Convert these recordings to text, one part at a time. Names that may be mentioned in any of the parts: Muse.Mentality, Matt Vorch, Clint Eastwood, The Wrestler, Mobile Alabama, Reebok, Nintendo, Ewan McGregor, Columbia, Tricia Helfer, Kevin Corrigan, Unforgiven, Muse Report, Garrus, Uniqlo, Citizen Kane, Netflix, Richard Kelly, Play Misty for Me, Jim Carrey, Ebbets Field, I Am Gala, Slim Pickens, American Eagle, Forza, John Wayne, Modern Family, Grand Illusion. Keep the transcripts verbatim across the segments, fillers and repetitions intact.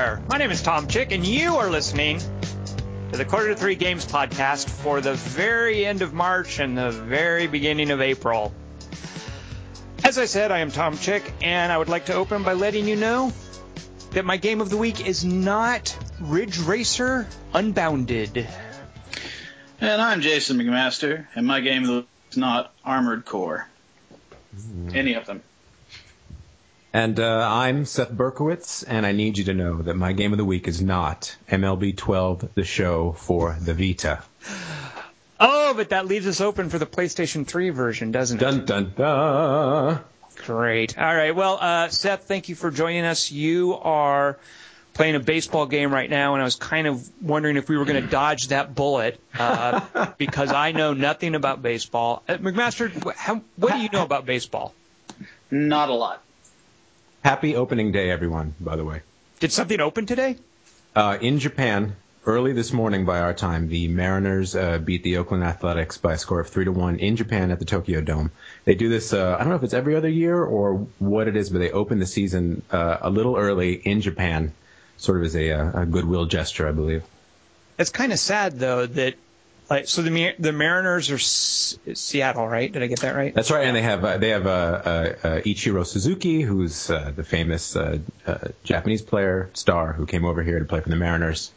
there. My name is Tom Chick, and you are listening to the Quarter to Three Games podcast for the very end of March and the very beginning of April. As I said, I am Tom Chick, and I would like to open by letting you know that my game of the week is not Ridge Racer Unbounded. And I'm Jason McMaster, and my game of the week is not Armored Core. Mm. Any of them. And uh, I'm Seth Berkowitz, and I need you to know that my game of the week is not M L B twelve, The Show for the Vita. Oh, but that leaves us open for the PlayStation three version, doesn't it? Dun, dun, dun. Great. All right. Well, uh, Seth, thank you for joining us. You are playing a baseball game right now, and I was kind of wondering if we were going to dodge that bullet uh, because I know nothing about baseball. Uh, McMaster, how, what do you know about baseball? Not a lot. Happy opening day, everyone, by the way. Did something open today? Uh, in Japan, early this morning by our time, the Mariners uh, beat the Oakland Athletics by a score of three to one in Japan at the Tokyo Dome. They do this, uh, I don't know if it's every other year or what it is, but they open the season uh, a little early in Japan, sort of as a, a goodwill gesture, I believe. It's kind of sad, though, that... Like, so the the Mariners are S- Seattle, right? Did I get that right? That's right, and they have uh, they have uh, uh, uh, Ichiro Suzuki, who's uh, the famous uh, uh, Japanese player star who came over here to play for the Mariners,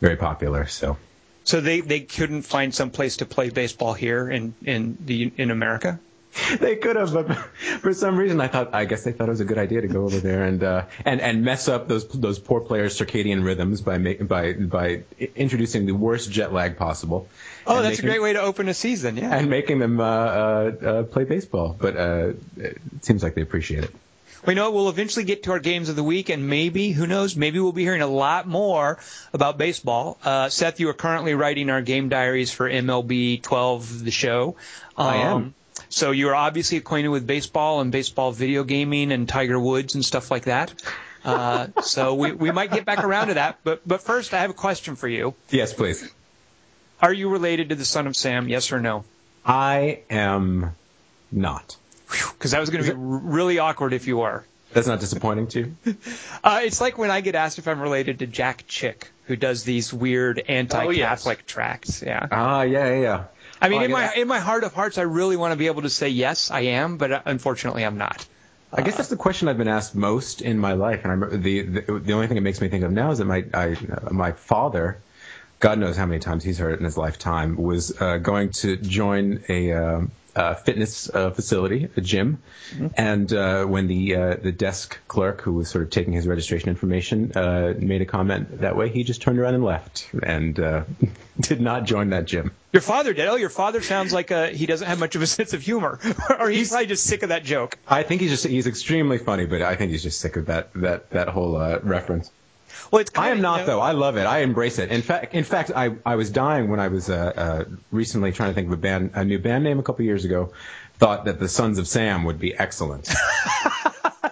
very popular. So, so they, they couldn't find some place to play baseball here in in the in America. They could have, but for some reason, I thought I guess they thought it was a good idea to go over there and uh, and and mess up those those poor players' circadian rhythms by ma- by by introducing the worst jet lag possible. Oh, that's making, a great way to open a season, yeah. And making them uh, uh, uh, play baseball, but uh, it seems like they appreciate it. We know we'll eventually get to our games of the week, and maybe, who knows, maybe we'll be hearing a lot more about baseball. Uh, Seth, you are currently writing our game diaries for M L B twelve, The Show. Um, I am. So you are obviously acquainted with baseball and baseball video gaming and Tiger Woods and stuff like that. Uh, so we, we might get back around to that. But but first, I have a question for you. Yes, please. Are you related to the son of Sam, yes or no? I am not. Because that was going to be really awkward if you are. That's not disappointing to you? Uh, it's like when I get asked if I'm related to Jack Chick, who does these weird anti-Catholic oh, yes. tracts. Yeah. Ah, yeah, yeah, yeah. I mean, oh, in I my asked. in my heart of hearts, I really want to be able to say, yes, I am, but unfortunately I'm not. I guess that's the question I've been asked most in my life. And I'm, the, the the only thing it makes me think of now is that my I, my father... God knows how many times he's heard it in his lifetime, was uh, going to join a uh, uh, fitness uh, facility, a gym, mm-hmm. and uh, when the uh, the desk clerk, who was sort of taking his registration information, uh, made a comment that way, he just turned around and left and uh, did not join that gym. Your father did? Oh, your father sounds like a, he doesn't have much of a sense of humor, or he's, he's probably just sick of that joke. I think he's just he's extremely funny, but I think he's just sick of that, that, that whole uh, reference. Well, it's kind I am of, not, you know, though. I love it. I embrace it. In fact, in fact, I, I was dying when I was uh, uh, recently trying to think of a band, a new band name a couple years ago. Thought that the Sons of Sam would be excellent.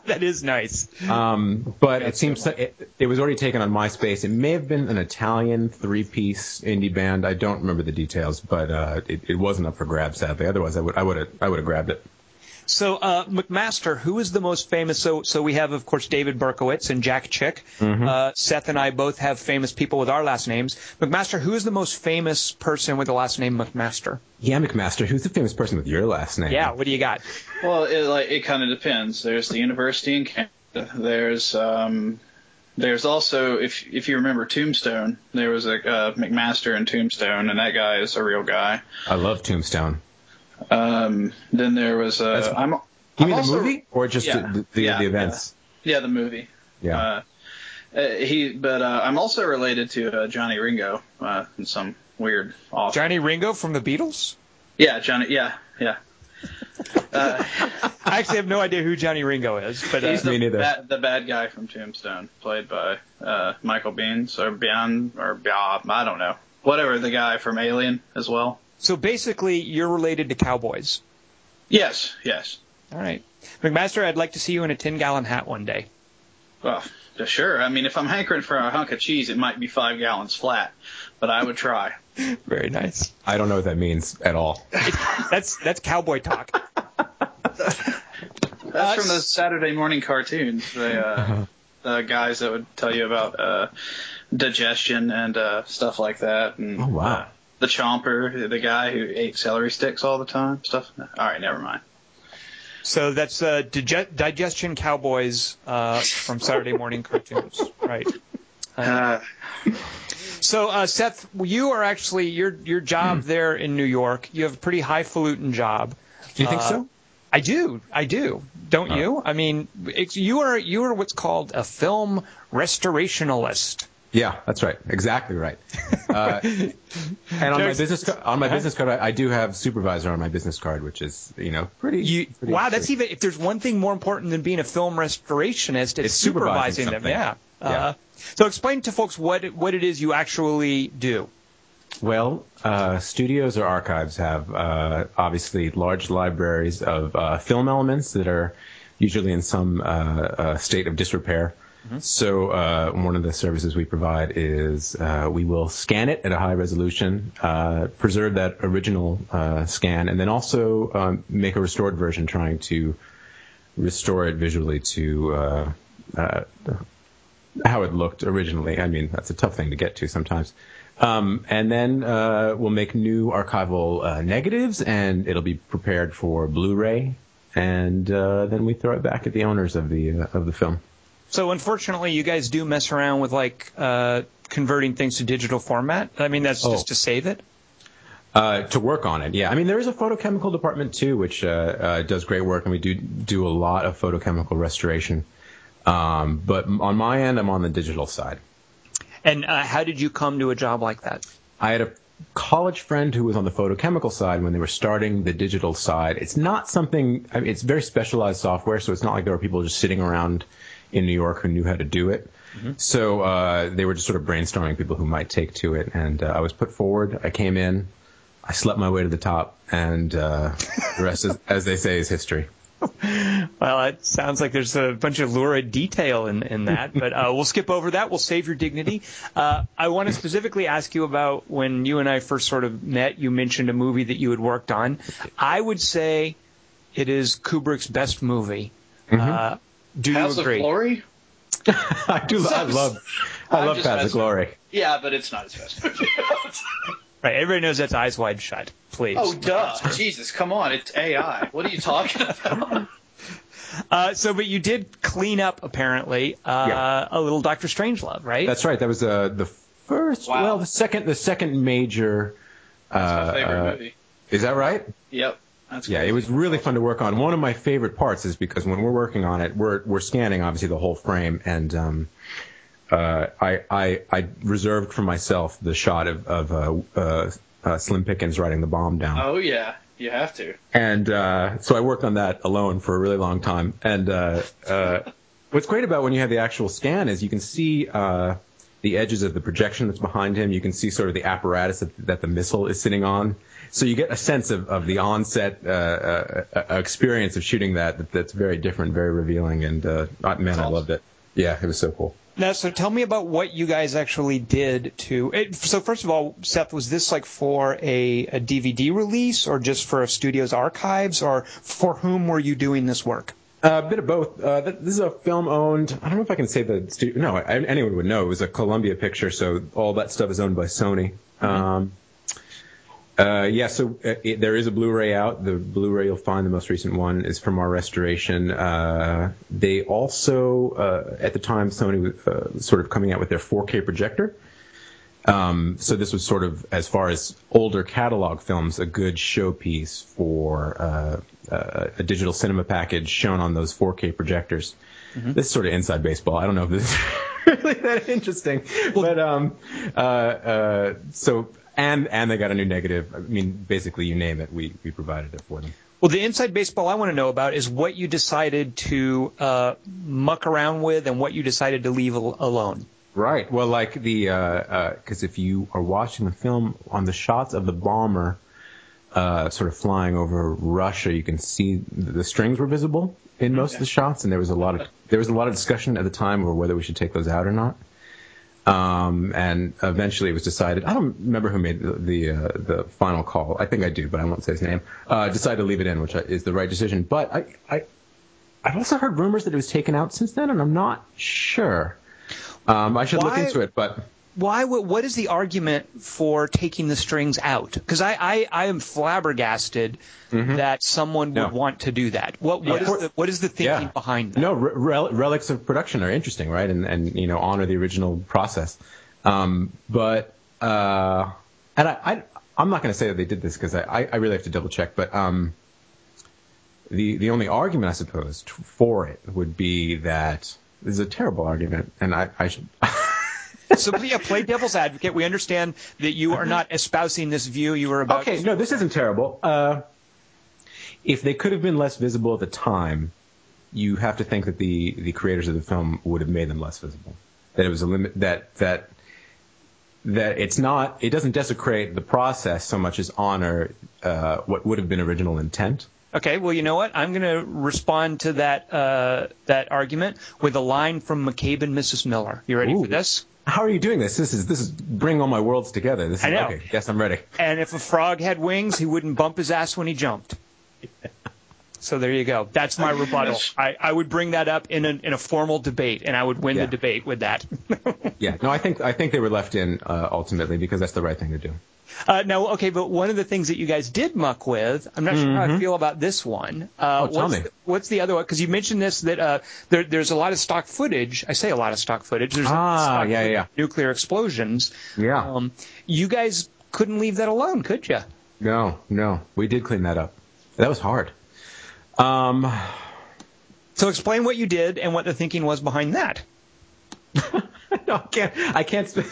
That is nice. Um, but That's it seems so it, it was already taken on MySpace. It may have been an Italian three-piece indie band. I don't remember the details, but uh, it, it wasn't up for grabs, sadly. Otherwise, I would I would have I would have grabbed it. So, uh, McMaster, who is the most famous? So, so we have, of course, David Berkowitz and Jack Chick. Mm-hmm. Uh, Seth and I both have famous people with our last names. McMaster, who is the most famous person with the last name McMaster? Yeah, McMaster, who's the famous person with your last name? Yeah, what do you got? Well, it, like, it kind of depends. There's the university in Canada. There's, um, there's also, if if you remember Tombstone, there was a uh, McMaster in Tombstone, and that guy is a real guy. I love Tombstone. Um, then there was uh, I'm, I'm you mean also, the movie or just yeah, the, the, yeah, the events? Yeah. yeah, the movie. Yeah. Uh, he, but uh, I'm also related to uh, Johnny Ringo uh, in some weird. Off- Johnny Ringo from the Beatles? Yeah, Johnny. Yeah, yeah. Uh, I actually have no idea who Johnny Ringo is, but uh, he's the, me neither. Ba- the bad guy from Tombstone, played by uh, Michael Biehn or Biehn or Biehn, I don't know, whatever the guy from Alien as well. So basically, you're related to cowboys. Yes, yes. All right. McMaster, I'd like to see you in a ten-gallon hat one day. Well, sure. I mean, if I'm hankering for a hunk of cheese, it might be five gallons flat, but I would try. Very nice. I don't know what that means at all. that's that's cowboy talk. That's uh, from those Saturday morning cartoons. They, uh, uh, guys that would tell you about uh, digestion and uh, stuff like that. And, oh, wow. Uh, the chomper, the guy who ate celery sticks all the time, stuff. All right, never mind. So that's uh, dig- digestion cowboys uh, from Saturday morning cartoons, right? Uh, so uh, Seth, you are actually your your job there in New York. You have a pretty highfalutin job. Do you think uh, so? I do. I do. Don't oh. you? I mean, it's, you are you are what's called a film restorationalist. Yeah, that's right. Exactly right. Uh, and on my business ca- on my yeah. business card, I, I do have supervisor on my business card, which is you know pretty. You, pretty wow, that's even if there's one thing more important than being a film restorationist, it's, it's supervising, supervising them. Yeah. yeah. Uh, so explain to folks what what it is you actually do. Well, uh, studios or archives have uh, obviously large libraries of uh, film elements that are usually in some uh, uh, state of disrepair. Mm-hmm. So uh, one of the services we provide is uh, we will scan it at a high resolution, uh, preserve that original uh, scan, and then also um, make a restored version, trying to restore it visually to uh, uh, how it looked originally. I mean, that's a tough thing to get to sometimes. Um, and then uh, we'll make new archival uh, negatives, and it'll be prepared for Blu-ray, and uh, then we throw it back at the owners of the uh, of the film. So unfortunately, you guys do mess around with like uh, converting things to digital format. I mean, that's oh. just to save it. Uh, to work on it, yeah. I mean, there is a photochemical department too, which uh, uh, does great work, and we do do a lot of photochemical restoration. Um, but on my end, I'm on the digital side. And uh, how did you come to a job like that? I had a college friend who was on the photochemical side when they were starting the digital side. It's not something. I mean, it's very specialized software, so it's not like there were people just sitting around in New York who knew how to do it. Mm-hmm. So uh, they were just sort of brainstorming people who might take to it. And uh, I was put forward. I came in. I slept my way to the top. And uh, the rest, is, as they say, is history. Well, it sounds like there's a bunch of lurid detail in, in that. But uh, we'll skip over that. We'll save your dignity. Uh, I want to specifically ask you about when you and I first sort of met, you mentioned a movie that you had worked on. I would say it is Kubrick's best movie. Mm-hmm. Uh Do House you agree? of Glory? I do. I love. I I'm love House of Glory. Up. Yeah, but it's not his best movie. Right. Everybody knows that's Eyes Wide Shut. Please. Oh, duh! Jesus, come on! It's A I. What are you talking about? uh, so, but you did clean up apparently uh, yeah. a little Doctor Strangelove, right? That's right. That was uh, the first. Wow. Well, the second. The second major. That's uh, my favorite uh, movie. Is that right? Yep. Yeah, it was really fun to work on. One of my favorite parts is because when we're working on it, we're we're scanning obviously the whole frame, and um, uh, I, I I reserved for myself the shot of of uh, uh, uh, Slim Pickens writing the bomb down. Oh yeah, you have to. And uh, so I worked on that alone for a really long time. And uh, uh, what's great about when you have the actual scan is you can see uh, the edges of the projection that's behind him. You can see sort of the apparatus that, that the missile is sitting on. So you get a sense of, of the onset uh, uh, experience of shooting that that's very different, very revealing, and uh, man, I loved it. Yeah, it was so cool. Now, so tell me about what you guys actually did to it. So first of all, Seth, was this like for a, a D V D release or just for a studio's archives, or for whom were you doing this work? Uh, a bit of both. Uh, this is a film owned, I don't know if I can say the studio. No, I, anyone would know. It was a Columbia picture, so all that stuff is owned by Sony. Mm-hmm. Um Uh, yeah, so it, there is a Blu-ray out. The Blu-ray you'll find, the most recent one, is from our restoration. Uh, they also, uh, at the time, Sony was uh, sort of coming out with their four K projector. Um, so this was sort of, as far as older catalog films, a good showpiece for uh, uh, a digital cinema package shown on those four K projectors. Mm-hmm. This is sort of inside baseball. I don't know if this is really that interesting. But um, uh, uh, so... And and they got a new negative. I mean, basically, you name it, we, we provided it for them. Well, the inside baseball I want to know about is what you decided to uh, muck around with and what you decided to leave al- alone. Right. Well, like the uh, – because uh, if you are watching the film on the shots of the bomber uh, sort of flying over Russia, you can see the strings were visible in most okay. of the shots, and there was a lot of there was a lot of discussion at the time over whether we should take those out or not. Um, and eventually it was decided, I don't remember who made the the, uh, the final call. I think I do, but I won't say his name. Uh, decided to leave it in, which is the right decision. But I, I, I've also heard rumors that it was taken out since then, and I'm not sure. Um, I should Why? look into it, but... Why? What is the argument for taking the strings out? Because I, I, I am flabbergasted mm-hmm. that someone would no. want to do that. What what yeah. is the, what is the thinking yeah. behind that? No, re- relics of production are interesting, right? And and you know honor the original process. Um, but uh, and I, I I'm not going to say that they did this because I, I really have to double check. But um, the the only argument I suppose for it would be that this is a terrible argument, and I I should. So yeah, play devil's advocate. We understand that you are not espousing this view. You were about. Okay, no, this isn't terrible. Uh, if they could have been less visible at the time, you have to think that the, the creators of the film would have made them less visible. That it was a limit. That that that it's not. It doesn't desecrate the process so much as honor uh, what would have been original intent. Okay, well, you know what? I'm going to respond to that uh, that argument with a line from McCabe and Missus Miller. You ready Ooh. for this? How are you doing this? This is this is bring all my worlds together. This is I know. Okay. Yes, I'm ready. And if a frog had wings, he wouldn't bump his ass when he jumped. So there you go. That's my rebuttal. I, I would bring that up in a in a formal debate, and I would win yeah. the debate with that. yeah. No, I think I think they were left in uh, ultimately because that's the right thing to do. Uh, now, okay, but one of the things that you guys did muck with, I'm not mm-hmm. sure how I feel about this one. Uh, oh, tell what's, me. The, what's the other one? Because you mentioned this, that uh, there, there's a lot of stock footage. I say a lot of stock footage. There's ah, a lot of stock yeah, yeah. nuclear explosions. Yeah. Um, you guys couldn't leave that alone, could you? No, no. We did clean that up. That was hard. Um, so explain what you did and what the thinking was behind that. no, I can't. I can't sp-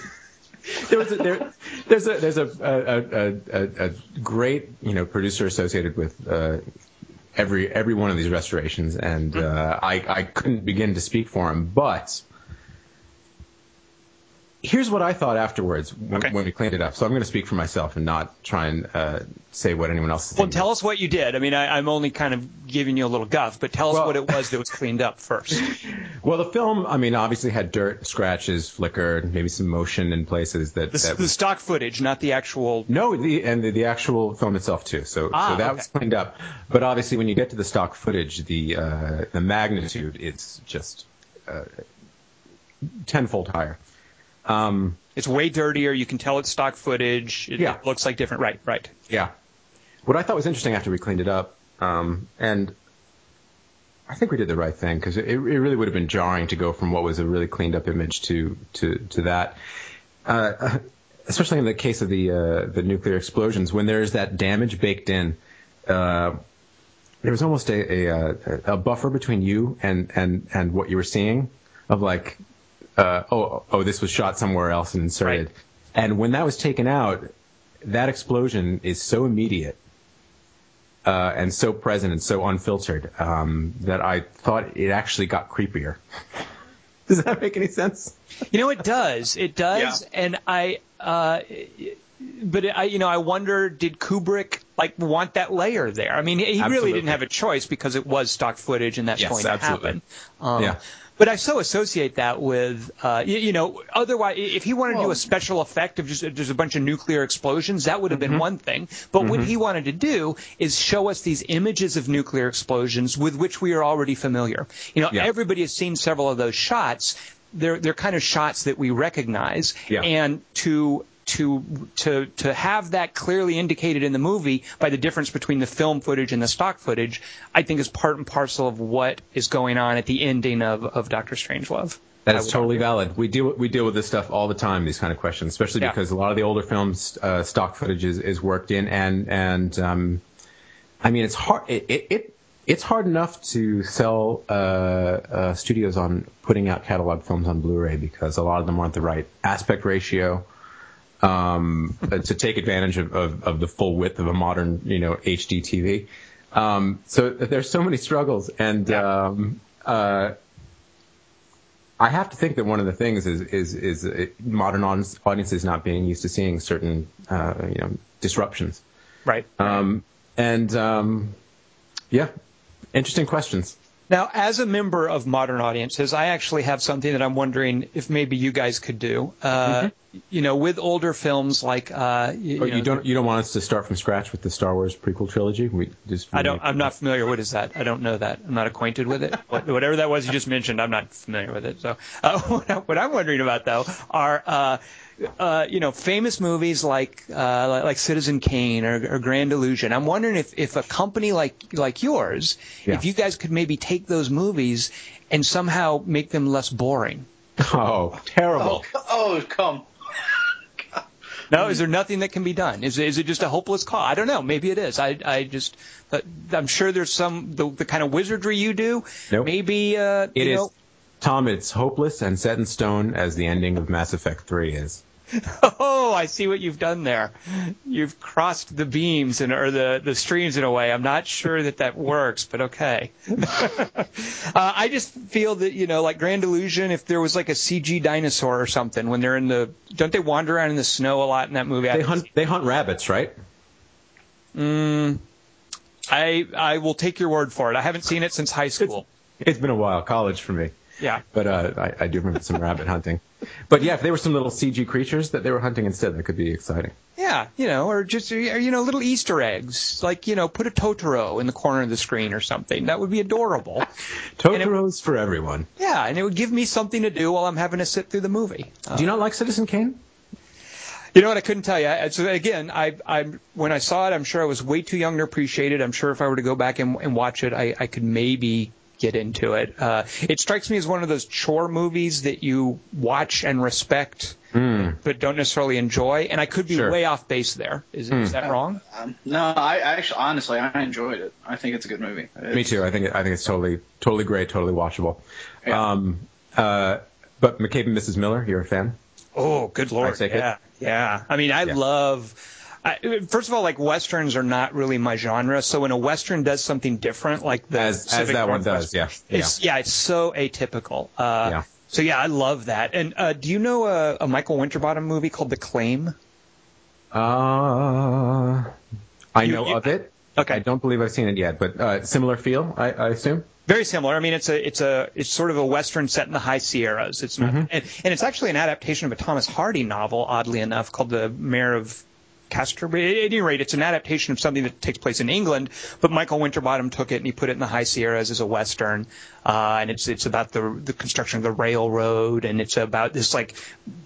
There was a, there, there's a there's a a, a, a a great you know producer associated with uh, every every one of these restorations, and uh, I I couldn't begin to speak for him. But here's what I thought afterwards when, okay. when we cleaned it up. So I'm going to speak for myself and not try and uh, say what anyone else. Well, tell us what you did. I mean, I, I'm only kind of giving you a little guff, but tell us well, what it was that was cleaned up first. Well, the film, I mean, obviously had dirt, scratches, flicker, maybe some motion in places that... The, that the was, stock footage, not the actual... No, the, and the, the actual film itself, too. So, ah, so that okay. was cleaned up. But obviously, when you get to the stock footage, the uh, the magnitude is just uh, tenfold higher. Um, it's way dirtier. You can tell it's stock footage. It, yeah. it looks like different. Right, right. Yeah. What I thought was interesting after we cleaned it up, um, and... I think we did the right thing because it, it really would have been jarring to go from what was a really cleaned up image to to, to that, uh, especially in the case of the uh, the nuclear explosions. When there is that damage baked in, uh, there was almost a, a a buffer between you and and and what you were seeing of like, uh, oh oh this was shot somewhere else and inserted, right. And when that was taken out, that explosion is so immediate. Uh, and so present and so unfiltered um, that I thought it actually got creepier. Does that make any sense? You know, it does. It does. Yeah. And I, uh, but I, you know, I wonder, did Kubrick like want that layer there? I mean, he absolutely. really didn't have a choice because it was stock footage, and that's yes, going to absolutely. happen. Um, yeah. But I so associate that with, uh, you, you know, otherwise, if he wanted well, to do a special effect of just there's a bunch of nuclear explosions, that would have mm-hmm. been one thing. But mm-hmm. what he wanted to do is show us these images of nuclear explosions with which we are already familiar. You know, yeah. everybody has seen several of those shots. They're they're kind of shots that we recognize, yeah. and to. To to to have that clearly indicated in the movie by the difference between the film footage and the stock footage, I think is part and parcel of what is going on at the ending of, of Doctor Strangelove. That is totally valid. We deal we deal with this stuff all the time. These kind of questions, especially yeah. because a lot of the older films, uh, stock footage is, is worked in, and and um, I mean it's hard. It, it, it it's hard enough to sell uh, uh, studios on putting out catalog films on Blu-ray because a lot of them aren't the right aspect ratio. Um, to take advantage of, of, of the full width of a modern, you know, H D T V. Um, so there's so many struggles, and yeah. um, uh, I have to think that one of the things is is is it, modern audiences not being used to seeing certain, uh, you know, disruptions. Right. Um, and um, yeah, interesting questions. Now, as a member of modern audiences, I actually have something that I'm wondering if maybe you guys could do. Uh, mm-hmm. you know, with older films like uh, you, oh, you know, don't you don't want us to start from scratch with the Star Wars prequel trilogy? We just I don't. I'm not familiar. What is that? I don't know that. I'm not acquainted with it. Whatever that was you just mentioned, I'm not familiar with it. So uh, what I'm wondering about though are. Uh, Uh, you know, famous movies like uh, like Citizen Kane or, or Grand Illusion. I'm wondering if, if a company like like yours, yeah. if you guys could maybe take those movies and somehow make them less boring. Oh, terrible! Oh, oh come! No, is there nothing that can be done? Is is it just a hopeless call? I don't know. Maybe it is. I I just I'm sure there's some the, the kind of wizardry you do. Nope. Maybe uh, it you is. Know, Tom, it's hopeless and set in stone as the ending of Mass Effect three is. Oh, I see what you've done there. You've crossed the beams and or the, the streams in a way. I'm not sure that that works, but okay. uh, I just feel that, you know, like Grand Illusion, if there was like a C G dinosaur or something when they're in the – don't they wander around in the snow a lot in that movie? They hunt, they hunt rabbits, right? Mm, I I will take your word for it. I haven't seen it since high school. It's, it's been a while, college for me. Yeah, but uh, I, I do remember some rabbit hunting. But yeah, if there were some little C G creatures that they were hunting instead, that could be exciting. Yeah, you know, or just or, you know, little Easter eggs, like you know, put a Totoro in the corner of the screen or something. That would be adorable. Totoro's it, for everyone. Yeah, and it would give me something to do while I'm having to sit through the movie. Um, do you not like Citizen Kane? You know what? I couldn't tell you. I, so again, I, I, when I saw it, I'm sure I was way too young to appreciate it. I'm sure if I were to go back and, and watch it, I, I could maybe. Get into it. Uh, it strikes me as one of those chore movies that you watch and respect, mm. but don't necessarily enjoy. And I could be sure. way off base there. Is, mm. is that wrong? Um, no, I, I actually, honestly, I enjoyed it. I think it's a good movie. It's, me too. I think I think it's totally, totally great, totally watchable. Yeah. Um, uh, but McCabe and Missus Miller, you're a fan? Oh, good lord! Yeah, it? yeah. I mean, I yeah. love. I, first of all, like westerns are not really my genre. So when a western does something different, like the as, as that one does, yeah, yeah. It's, yeah, it's so atypical. Uh, yeah. So yeah, I love that. And uh, do you know a, a Michael Winterbottom movie called The Claim? Uh, I you, know you, of it. Okay, I don't believe I've seen it yet, but uh, similar feel, I, I assume. Very similar. I mean, it's a it's a it's sort of a western set in the High Sierras. It's not, mm-hmm. and, and it's actually an adaptation of a Thomas Hardy novel, oddly enough, called The Mayor of Castor, but at any rate, it's an adaptation of something that takes place in England. But Michael Winterbottom took it and he put it in the High Sierras as a western, uh, and it's it's about the the construction of the railroad, and it's about this like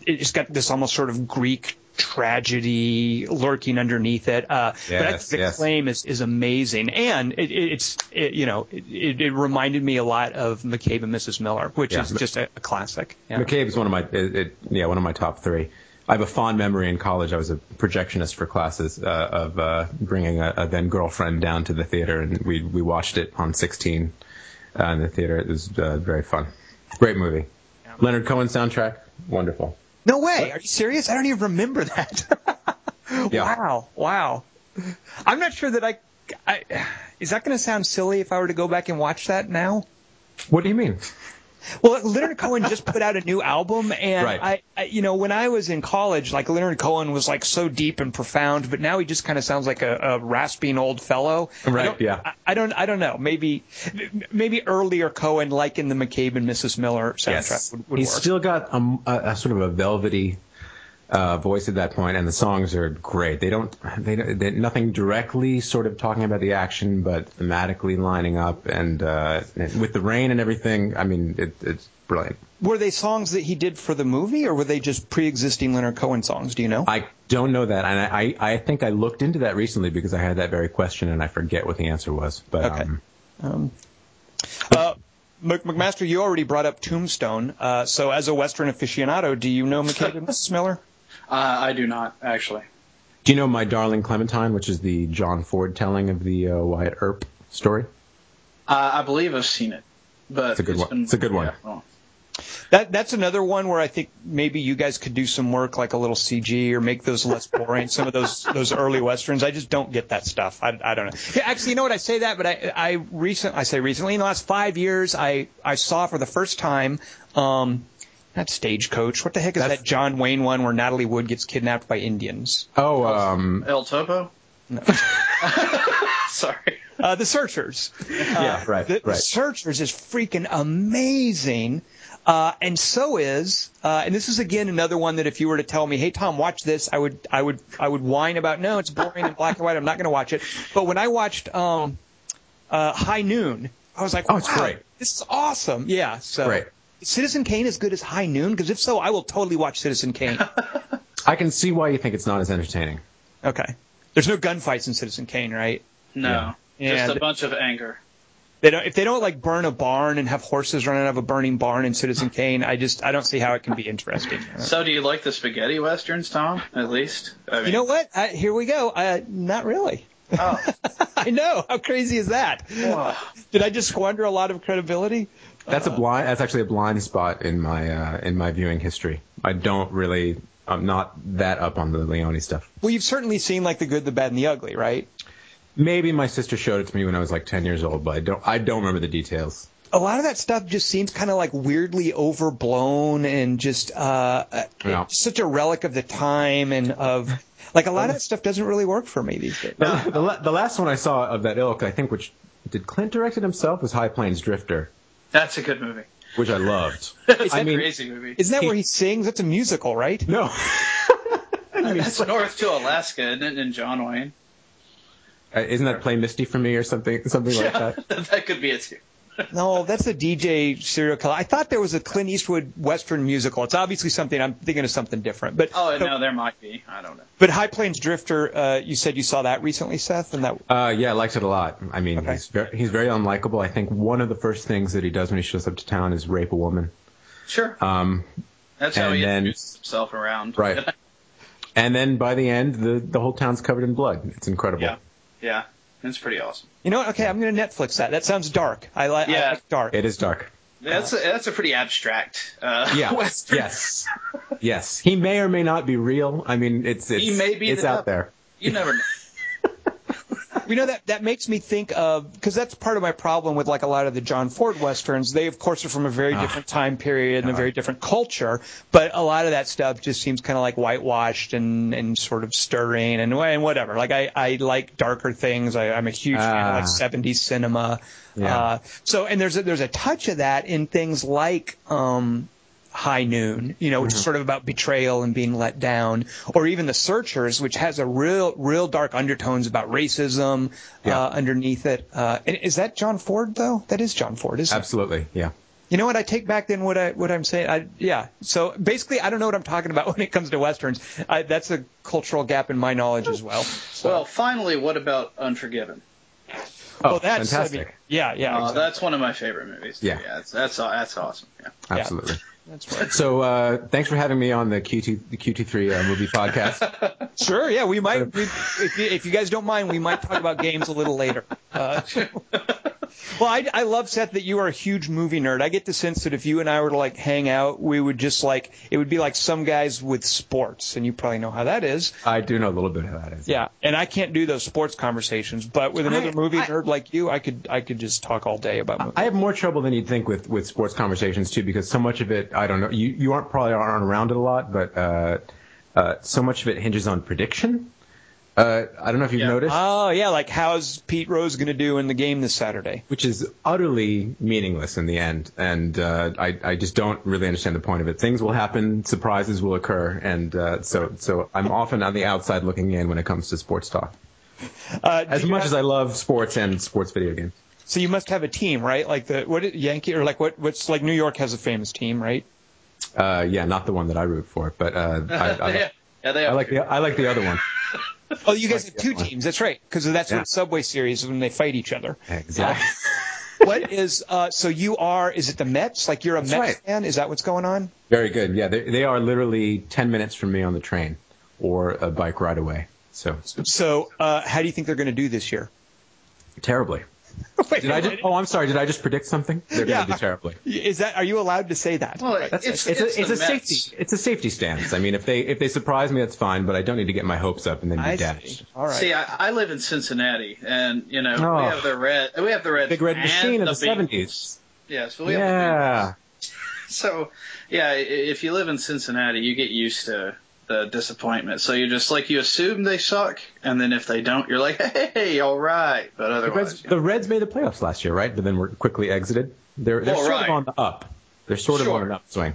it's got this almost sort of Greek tragedy lurking underneath it. Uh, yes, but I think the yes. claim is, is amazing, and it, it, it's it, you know it, it reminded me a lot of McCabe and Missus Miller, which yeah. is just a, a classic. Yeah. McCabe is one of my it, it, yeah one of my top three. I have a fond memory in college. I was a projectionist for classes uh, of uh, bringing a, a then girlfriend down to the theater, and we we watched it on sixteen uh, in the theater. It was uh, very fun. Great movie. Yeah. Leonard Cohen soundtrack, wonderful. No way. What? Are you serious? I don't even remember that. yeah. Wow. Wow. I'm not sure that I, I – is that going to sound silly if I were to go back and watch that now? What do you mean? Well, Leonard Cohen just put out a new album, and right. I, I, you know, when I was in college, like Leonard Cohen was like so deep and profound, but now he just kind of sounds like a, a rasping old fellow. Right. I don't, yeah. I, I don't. I don't know. Maybe, maybe earlier Cohen, like in the McCabe and Missus Miller soundtrack, yes. would, would He's work. He's still got a, a sort of a velvety uh, voice at that point, and the songs are great. They don't. They nothing directly sort of talking about the action, but thematically lining up, and, uh, and with the rain and everything. I mean, it, it's brilliant. Were they songs that he did for the movie, or were they just pre-existing Leonard Cohen songs? Do you know? I don't know that, and I, I, I think I looked into that recently because I had that very question, and I forget what the answer was. But okay. Um, um, uh, McMaster, you already brought up Tombstone. Uh, so, as a Western aficionado, do you know McCabe and Missus Miller? Uh, I do not, actually. Do you know My Darling Clementine, which is the John Ford telling of the uh, Wyatt Earp story? Uh, I believe I've seen it. But it's a good it's one. Been, it's a good one. Yeah, that, that's another one where I think maybe you guys could do some work, like a little C G, or make those less boring, some of those those early Westerns. I just don't get that stuff. I, I don't know. Yeah, actually, you know what? I say that, but I I, recent, I say recently, in the last five years, I, I saw for the first time um, – Not Stagecoach. What the heck is That's, that John Wayne one where Natalie Wood gets kidnapped by Indians? Oh, um... El Topo? No. Sorry. Uh, the Searchers. Yeah, uh, right, the, right. The Searchers is freaking amazing. Uh, and so is, uh, and this is again another one that if you were to tell me, hey Tom, watch this, I would, I would, I would whine about. No, it's boring and black and white. I'm not going to watch it. But when I watched um, uh, High Noon, I was like, oh, wow, it's great. This is awesome. Yeah. So right. Is Citizen Kane as good as High Noon? Because if so, I will totally watch Citizen Kane. I can see why you think it's not as entertaining. Okay. There's no gunfights in Citizen Kane, right? No, yeah. just yeah. a bunch of anger. They don't, if they don't like burn a barn and have horses running out of a burning barn in Citizen Kane, I just I don't see how it can be interesting. So, do you like the spaghetti westerns, Tom? At least I mean, you know what? I, here we go. Uh, not really. Oh, I know. How crazy is that? Whoa. Did I just squander a lot of credibility? That's uh, a blind. That's actually a blind spot in my uh, in my viewing history. I don't really. I'm not that up on the Leone stuff. Well, you've certainly seen like The Good, the Bad, and the Ugly, right? Maybe my sister showed it to me when I was like ten years old, but I don't I don't remember the details. A lot of that stuff just seems kind of like weirdly overblown and just uh, yeah. such a relic of the time and of like a lot of that stuff doesn't really work for me these days. The, the, the last one I saw of that ilk, I think, which did Clint direct it himself, was High Plains Drifter. That's a good movie. Which I loved. It's a crazy movie. Isn't that he, where he sings? That's a musical, right? No. I mean, that's North to Alaska, isn't it? And John Wayne. Uh, isn't that Play Misty for Me or something something like yeah, that? That could be it too. No, that's a D J serial killer. I thought there was a Clint Eastwood Western musical. It's obviously something. I'm thinking of something different. But oh, no, no there might be. I don't know. But High Plains Drifter, uh, you said you saw that recently, Seth? And that. Uh, yeah, I liked it a lot. I mean, okay. he's, very, he's very unlikable. I think one of the first things that he does when he shows up to town is rape a woman. Sure. Um, that's how he then, introduces himself around. Right. And then by the end, the, the whole town's covered in blood. It's incredible. Yeah. Yeah, that's pretty awesome. You know what? Okay, I'm going to Netflix that. That sounds dark. I, li- yeah. I like dark. It is dark. That's a, that's a pretty abstract uh, yeah. Western. Yes. Yes. He may or may not be real. I mean, it's it's, he may be it's the out devil. There. You never know. You know, that, that makes me think of – because that's part of my problem with like a lot of the John Ford Westerns. They, of course, are from a very uh, different time period and uh, a very different culture, but a lot of that stuff just seems kind of like whitewashed and, and sort of stirring and, and whatever. Like I, I like darker things. I, I'm a huge uh, fan of like seventies cinema. Yeah. Uh, so – and there's a, there's a touch of that in things like um, – High Noon, you know, which is sort of about betrayal and being let down, or even The Searchers, which has a real, real dark undertones about racism yeah. uh, underneath it. Uh, is that John Ford though? That is John Ford, isn't it? Absolutely, yeah. You know what? I take back then what I what I'm saying. I, yeah. So basically, I don't know what I'm talking about when it comes to westerns. I, that's a cultural gap in my knowledge as well. So. Well, finally, what about Unforgiven? Oh, well, that's fantastic! I mean, yeah, yeah. Uh, exactly. That's one of my favorite movies. Too. Yeah, yeah that's, that's that's awesome. Yeah, absolutely. Yeah. That's right. So uh, thanks for having me on the Q T the Q T three uh, movie podcast. Sure, yeah, we might. We, if, you, if you guys don't mind, we might talk about games a little later. Uh, well, I, I love, Seth, that you are a huge movie nerd. I get the sense that if you and I were to like hang out, we would just like it would be like some guys with sports, and you probably know how that is. I do know a little bit how that is. Yeah, and I can't do those sports conversations, but with another I, movie I, nerd like you, I could I could just talk all day about movies. I have more trouble than you'd think with, with sports conversations too, because so much of it. I don't know. You you aren't probably aren't around it a lot, but uh, uh, so much of it hinges on prediction. Uh, I don't know if you've yeah. noticed. Oh yeah, like how's Pete Rose going to do in the game this Saturday? Which is utterly meaningless in the end, and uh, I I just don't really understand the point of it. Things will happen, surprises will occur, and uh, so so I'm often on the outside looking in when it comes to sports talk. Uh, as much have- as I love sports and sports video games. So you must have a team, right? Like the what Yankee or like what? What's like New York has a famous team, right? Uh, yeah, not the one that I root for, but uh, I, I, yeah, yeah, they I like the I like the other one. Oh, you guys like have two teams. One. That's right, because that's yeah. what Subway Series when they fight each other. Exactly. Uh, what is uh, so you are? Is it the Mets? Like you're a that's Mets right. fan? Is that what's going on? Very good. Yeah, they they are literally ten minutes from me on the train or a bike ride away. So so uh, how do you think they're going to do this year? Terribly. Wait, did I just, oh, I'm sorry. Did I just predict something? They're yeah. going to do terribly. Is that? Are you allowed to say that? Well, that's, it's it's, it's, a, it's a safety. It's a safety stance. I mean, if they if they surprise me, that's fine. But I don't need to get my hopes up and then be I dashed. See. All right. See, I, I live in Cincinnati, and you know oh. we have the red. We have the red. Big red machine of the seventies. Yes. Well, we yeah. Have the so, yeah, if you live in Cincinnati, you get used to the disappointment. So you're just like you assume they suck, and then if they don't, you're like, hey, all right. But otherwise, the Reds, you know. the Reds made the playoffs last year, right? But then were quickly exited. They're they're all sort right. of on the up. They're sort of sure. on an upswing.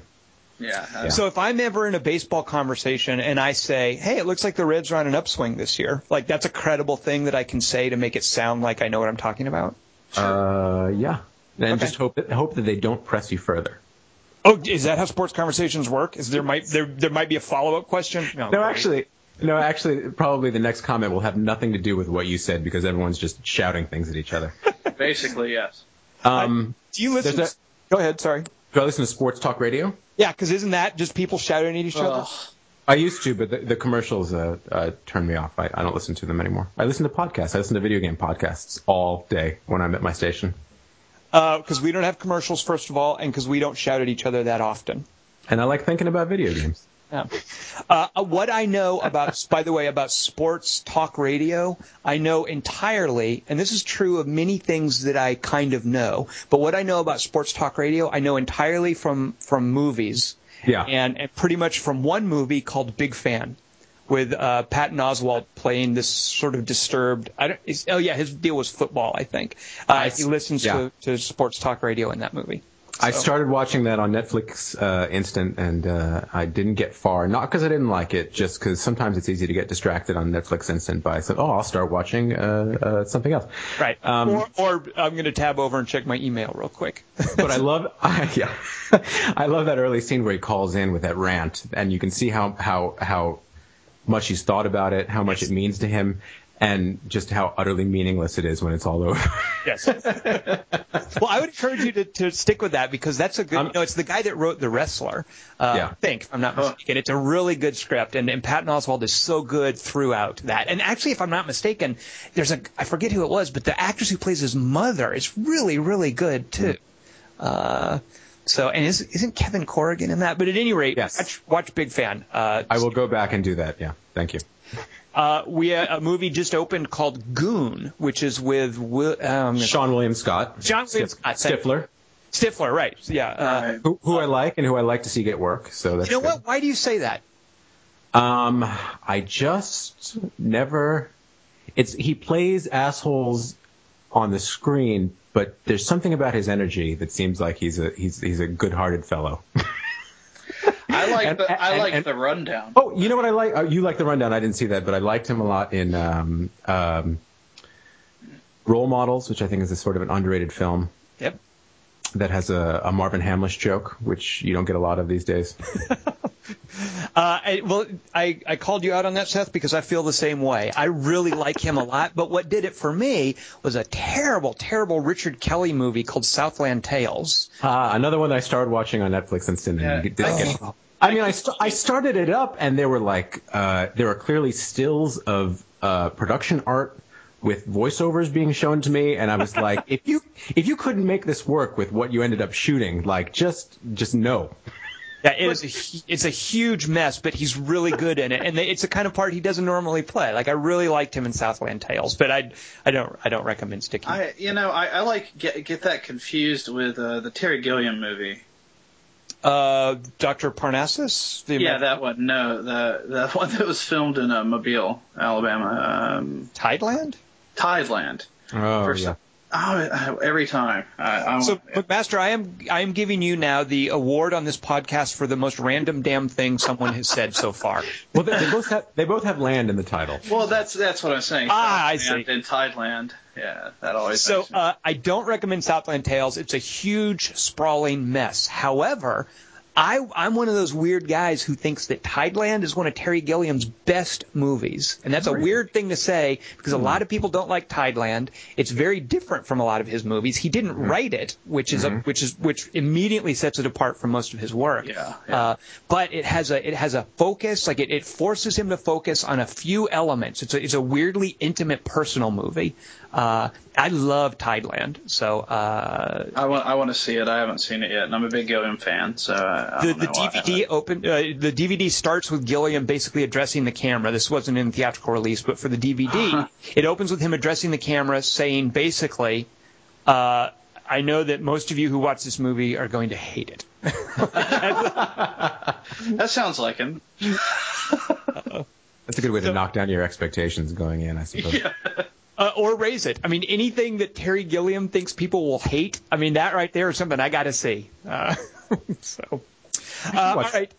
Yeah. yeah. So if I'm ever in a baseball conversation and I say, hey, it looks like the Reds are on an upswing this year, like that's a credible thing that I can say to make it sound like I know what I'm talking about? Sure. Uh, yeah. And okay. just hope that, hope that they don't press you further. Oh, is that how sports conversations work? Is there might there there might be a follow-up question? No, no actually, no, actually, probably the next comment will have nothing to do with what you said because everyone's just shouting things at each other. Basically, yes. Um, uh, do you listen? To, a, go ahead. Sorry. Do I listen to sports talk radio? Yeah, because isn't that just people shouting at each uh, other? I used to, but the, the commercials uh, uh, turn me off. I, I don't listen to them anymore. I listen to podcasts. I listen to video game podcasts all day when I'm at my station. Because uh, we don't have commercials, first of all, and because we don't shout at each other that often. And I like thinking about video games. Yeah. Uh, what I know about, by the way, about sports talk radio, I know entirely, and this is true of many things that I kind of know, but what I know about sports talk radio, I know entirely from, from movies. Yeah. And, and pretty much from one movie called Big Fan. With uh, Patton Oswalt playing this sort of disturbed, I don't, is, oh yeah, his deal was football, I think. Uh, he listens yeah. to, to sports talk radio in that movie. So. I started watching that on Netflix uh, Instant, and uh, I didn't get far. Not because I didn't like it, just because sometimes it's easy to get distracted on Netflix Instant by saying, "Oh, I'll start watching uh, uh, something else." Right. Um, or, or I'm going to tab over and check my email real quick. But I love, I, yeah, I love that early scene where he calls in with that rant, and you can see how how how. much he's thought about it, how much yes. it means to him, and just how utterly meaningless it is when it's all over. Yes. Well, I would encourage you to, to stick with that because that's a good um, – you know, it's the guy that wrote The Wrestler, uh, yeah. I think, if I'm not mistaken. It's a really good script, and, and Patton Oswalt is so good throughout that. And actually, if I'm not mistaken, there's a – I forget who it was, but the actress who plays his mother is really, really good too. Mm. Uh So and is, isn't Kevin Corrigan in that? But at any rate, yes. watch, watch Big Fan. Uh, I will go back and do that. Yeah, thank you. Uh, we uh, a movie just opened called Goon, which is with Will, um, Sean William Scott. John William Scott. Stifler. Stifler, right? Yeah. Uh, who, who I like and who I like to see get work. So that's you know good. What? Why do you say that? Um, I just never. It's he plays assholes on the screen. But there's something about his energy that seems like he's a he's he's a good-hearted fellow. I like and, the I and, like and, The Rundown. Oh, you know what I like? Oh, you like The Rundown? I didn't see that, but I liked him a lot in um, um, Role Models, which I think is a sort of an underrated film. Yep. That has a, a Marvin Hamlish joke, which you don't get a lot of these days. Uh, I, well, I, I called you out on that, Seth, because I feel the same way. I really like him a lot, but what did it for me was a terrible, terrible Richard Kelly movie called Southland Tales. Uh, another one that I started watching on Netflix Instant. Yeah. And didn't get it. I mean, I, st- I started it up, and there were like uh, there were clearly stills of uh, production art with voiceovers being shown to me, and I was like, if you if you couldn't make this work with what you ended up shooting, like just just no. Yeah, it is a, it's a huge mess, but he's really good in it, and it's the kind of part he doesn't normally play. Like I really liked him in Southland Tales, but I, I don't, I don't recommend sticking. I, you know, I, I like get get that confused with uh, the Terry Gilliam movie. Uh, Doctor Parnassus. The yeah, American? That one. No, the the one that was filmed in uh, Mobile, Alabama. Um, Tideland. Tideland. Oh First, yeah. Oh, every time. I, I so, McMaster, I am I am giving you now the award on this podcast for the most random damn thing someone has said so far. Well, they, they both have they both have land in the title. Well, that's that's what I'm saying. Ah, I see. In Tideland, yeah, that always. So, uh, I don't recommend Southland Tales. It's a huge, sprawling mess. However, I I'm one of those weird guys who thinks that Tideland is one of Terry Gilliam's best movies. And that's a weird thing to say because a lot of people don't like Tideland. It's very different from a lot of his movies. He didn't mm-hmm. write it, which is mm-hmm. a, which is which immediately sets it apart from most of his work. Yeah, yeah. Uh, but it has a it has a focus, like it, it forces him to focus on a few elements. It's a, it's a weirdly intimate personal movie. Uh, I love Tideland, so uh, I want I want to see it. I haven't seen it yet, and I'm a big Gilliam fan. So I, I the, the D V D open uh, the D V D starts with Gilliam basically addressing the camera. This wasn't in theatrical release, but for the D V D, it opens with him addressing the camera, saying basically, uh, "I know that most of you who watch this movie are going to hate it." That sounds like him. That's a good way to so, knock down your expectations going in, I suppose. Yeah. Uh, or raise it. I mean, anything that Terry Gilliam thinks people will hate, I mean, that right there is something I got to see. Uh, so, uh, all right.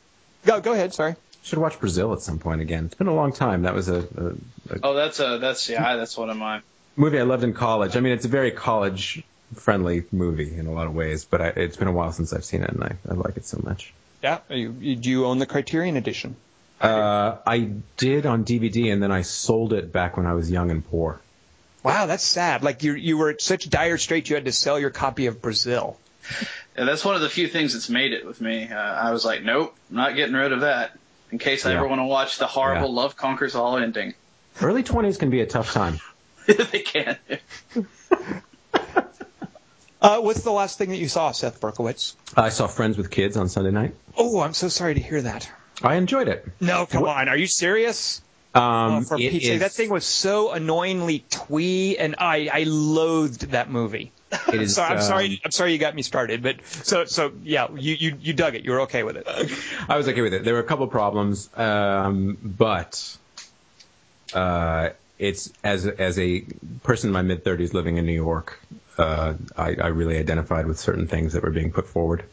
Go, go ahead. Sorry. Should watch Brazil at some point again. It's been a long time. That was a. a, a oh, that's a that's yeah, that's one of my movie I loved in college. I mean, it's a very college-friendly movie in a lot of ways, but I, it's been a while since I've seen it, and I, I like it so much. Yeah. You, you, do you own the Criterion edition? Uh, I did on D V D, and then I sold it back when I was young and poor. Wow, that's sad. Like, you you were at such dire straits you had to sell your copy of Brazil. Yeah, that's one of the few things that's made it with me. Uh, I was like, nope, I'm not getting rid of that in case I yeah. ever want to watch the horrible yeah. Love Conquers All ending. Early twenties can be a tough time. They can. uh, what's the last thing that you saw, Seth Berkowitz? I saw Friends with Kids on Sunday night. Oh, I'm so sorry to hear that. I enjoyed it. No, come what? on. Are you serious? Um, oh, is, that thing was so annoyingly twee, and I, I loathed that movie. It is, so, I'm um, sorry. I'm sorry you got me started, but so so yeah, you, you, you dug it. You were okay with it. I was okay with it. There were a couple problems, um, but uh, it's as as a person in my mid thirties living in New York, uh, I, I really identified with certain things that were being put forward.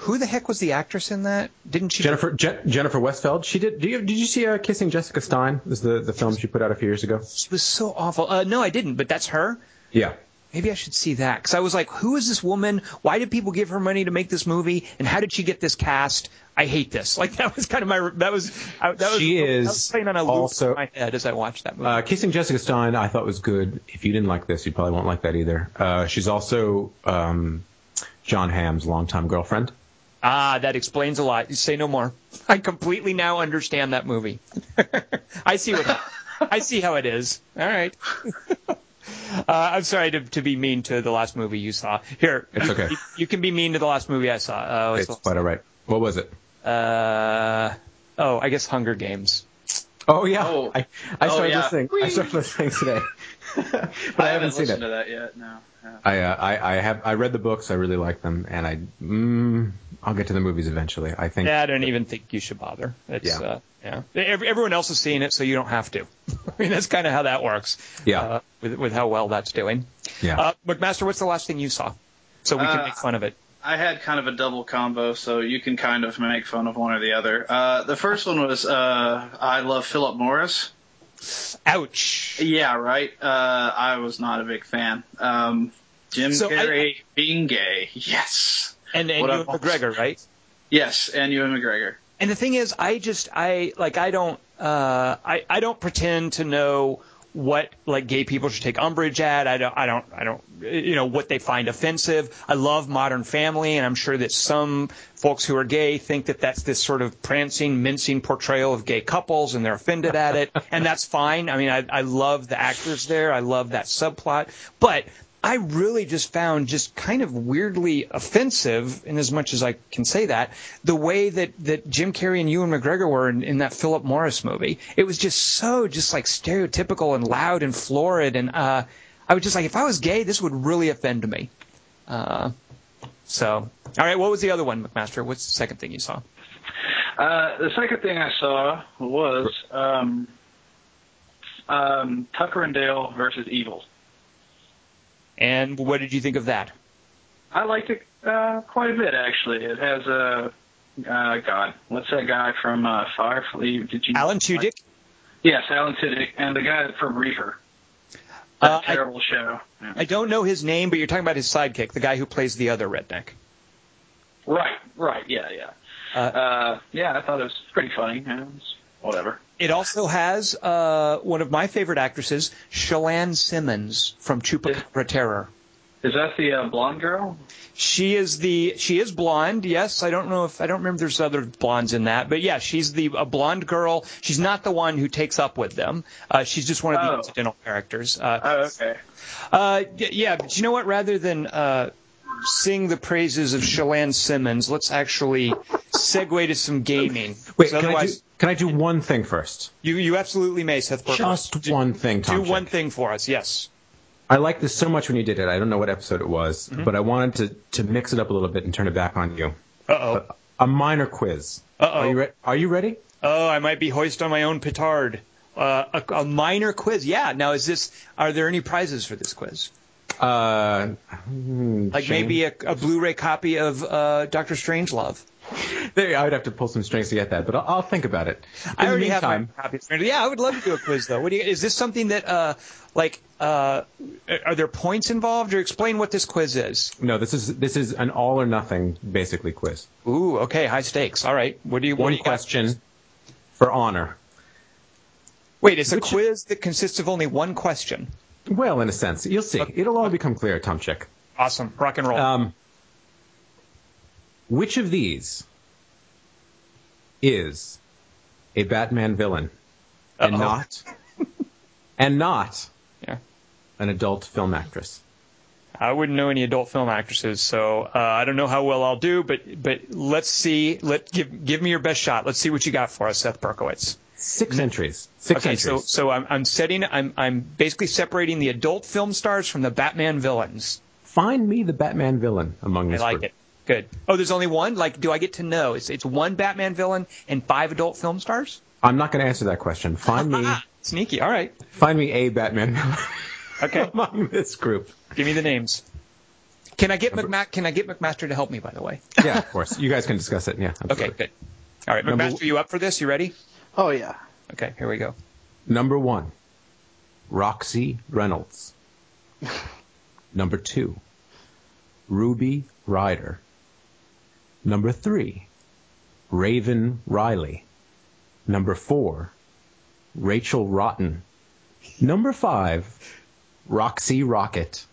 Who the heck was the actress in that? Didn't she? Jennifer Je- Jennifer Westfeld. She did. Did you, did you see uh, Kissing Jessica Stein? It was the, the film she put out a few years ago? She was so awful. Uh, no, I didn't. But that's her. Yeah. Maybe I should see that, because I was like, who is this woman? Why did people give her money to make this movie? And how did she get this cast? I hate this. Like, that was kind of my that was I, that was she is I was playing on a loop also, in my head as I watched that movie. Uh, Kissing Jessica Stein, I thought was good. If you didn't like this, you probably won't like that either. Uh, she's also um, John Hamm's longtime girlfriend. Ah, that explains a lot. Say no more. I completely now understand that movie. I see what I see how it is. All right. uh, I'm sorry to, to be mean to the last movie you saw. Here, it's okay. You, you can be mean to the last movie I saw. Uh, it's quite all right. What was it? Uh, oh, I guess Hunger Games. Oh yeah, oh. I, I started oh, yeah. listening. Whee! I started listening today, but I haven't, I haven't seen it. To that yet. No. Yeah. I, uh, I I have I read the books. I really like them, and I. Mm, I'll get to the movies eventually, I think. Yeah, I don't even think you should bother. It's, yeah. Uh, yeah. Every, everyone else has seen it, so you don't have to. I mean, that's kind of how that works. Yeah. Uh, with, with how well that's doing. Yeah. Uh, McMaster, what's the last thing you saw? So we can uh, make fun of it. I had kind of a double combo, so you can kind of make fun of one or the other. Uh, the first one was uh, I Love Philip Morris. Ouch. Yeah, right. Uh, I was not a big fan. Um, Jim so Carrey I, I, being gay. Yes. And, and Ewan McGregor, right? Yes, and Ewan McGregor. And the thing is, I just, I like, I don't, uh, I, I don't pretend to know what like gay people should take umbrage at. I don't, I don't, I don't, you know, what they find offensive. I love Modern Family, and I'm sure that some folks who are gay think that that's this sort of prancing, mincing portrayal of gay couples, and they're offended at it, and that's fine. I mean, I, I love the actors there. I love that subplot, but. I really just found just kind of weirdly offensive, in as much as I can say that, the way that, that Jim Carrey and Ewan McGregor were in, in that Philip Morris movie. It was just so just like stereotypical and loud and florid, and uh, I was just like, if I was gay, this would really offend me. Uh, so, all right, what was the other one, McMaster? What's the second thing you saw? Uh, the second thing I saw was um, um, Tucker and Dale versus Evil. And what did you think of that? I liked it uh, quite a bit, actually. It has a uh, God. What's that guy from uh, Firefly? Did you Alan Tudyk? Like? Yes, Alan Tudyk, and the guy from Reaper. That uh, terrible I, show. Yeah. I don't know his name, but you're talking about his sidekick, the guy who plays the other redneck. Right. Right. Yeah. Yeah. Uh, uh, yeah. I thought it was pretty funny. Yeah, it was whatever. It also has uh, one of my favorite actresses, Chelan Simmons from Chupacabra Terror. Is that the uh, blonde girl? She is the she is blonde. Yes, I don't know if I don't remember. There's other blondes in that, but yeah, she's the a blonde girl. She's not the one who takes up with them. Uh, she's just one of the oh. incidental characters. Uh, oh, okay. Uh, yeah, but you know what? Rather than uh, sing the praises of Chelan Simmons, let's actually segue to some gaming. Wait, can I do, can I do one thing first? You you absolutely may, Seth Berkowitz. Just do, one thing, Tom. Do Chick. one thing for us, yes. I liked this so much when you did it. I don't know what episode it was, mm-hmm. but I wanted to, to mix it up a little bit and turn it back on you. Uh-oh. A, a minor quiz. Uh-oh. Are you, re- are you ready? Oh, I might be hoist on my own petard. uh, a, a minor quiz. Yeah. Now, is this? Are there any prizes for this quiz? Uh, like Shane? Maybe a, a Blu-ray copy of uh, Doctor Strangelove. There, I would have to pull some strings to get that, but I'll, I'll think about it. In I already meantime, have my copy. Yeah, I would love to do a quiz though. What do you? Is this something that uh, like uh, are there points involved, or explain what this quiz is? No, this is this is an all or nothing basically quiz. Ooh, okay, high stakes. All right, what do you? What One do you question got? For honor. Wait, it's a Which, quiz that consists of only one question. Well, in a sense, you'll see. It'll all become clear, Tom Chick. Awesome. Rock and roll. Um, which of these is a Batman villain and Uh-oh. not and not yeah. an adult film actress? I wouldn't know any adult film actresses, so uh, I don't know how well I'll do, but but let's see. Let give give me your best shot. Let's see what you got for us, Seth Berkowitz. Six entries. Six okay, entries. Okay, so so I'm I'm setting I'm I'm basically separating the adult film stars from the Batman villains. Find me the Batman villain among this I like group. It. Good. Oh, there's only one? Like, do I get to know? It's it's one Batman villain and five adult film stars? I'm not going to answer that question. Find me. Sneaky. All right. Find me a Batman villain. Okay. Among this group. Give me the names. Can I get McMa- Can I get McMaster to help me? By the way. Yeah, of course. You guys can discuss it. Yeah. Absolutely. Okay. Good. All right, Number- McMaster, you up for this? You ready? Oh, yeah. Okay, here we go. Number one, Roxy Reynolds. Number two, Ruby Ryder. Number three, Raven Riley. Number four, Rachel Rotten. Number five, Roxy Rocket.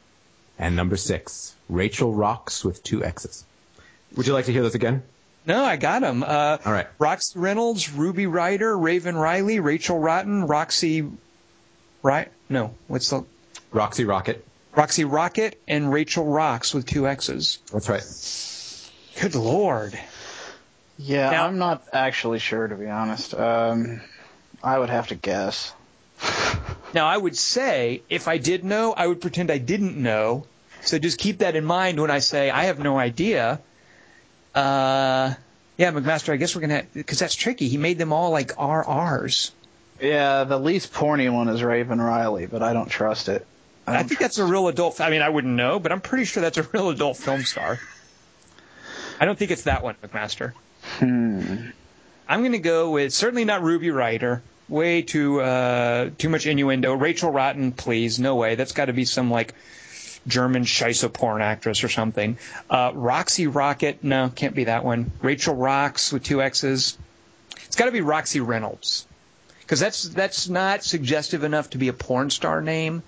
And number six, Rachel Rocks with two X's. Would you like to hear those again? No, I got them. Uh, All right. Roxy Reynolds, Ruby Ryder, Raven Riley, Rachel Rotten, Roxy... Right? No, what's the... Roxy Rocket. Roxy Rocket and Rachel Rocks with two X's. That's right. Good Lord. Yeah, now, I'm not actually sure, to be honest. Um, I would have to guess. Now, I would say, if I did know, I would pretend I didn't know. So just keep that in mind when I say, I have no idea... Uh, yeah, McMaster, I guess we're going to – because that's tricky. He made them all like R Rs. Yeah, the least porny one is Raven Riley, but I don't trust it. I, I think that's a real adult – I mean, I wouldn't know, but I'm pretty sure that's a real adult film star. I don't think it's that one, McMaster. Hmm. I'm going to go with – certainly not Ruby Ryder. Way too uh, too much innuendo. Rachel Rotten, please. No way. That's got to be some like – German scheisse porn actress or something. Uh, Roxy Rocket, no, can't be that one. Rachel Rocks with two X's. It's got to be Roxy Reynolds because that's that's not suggestive enough to be a porn star name,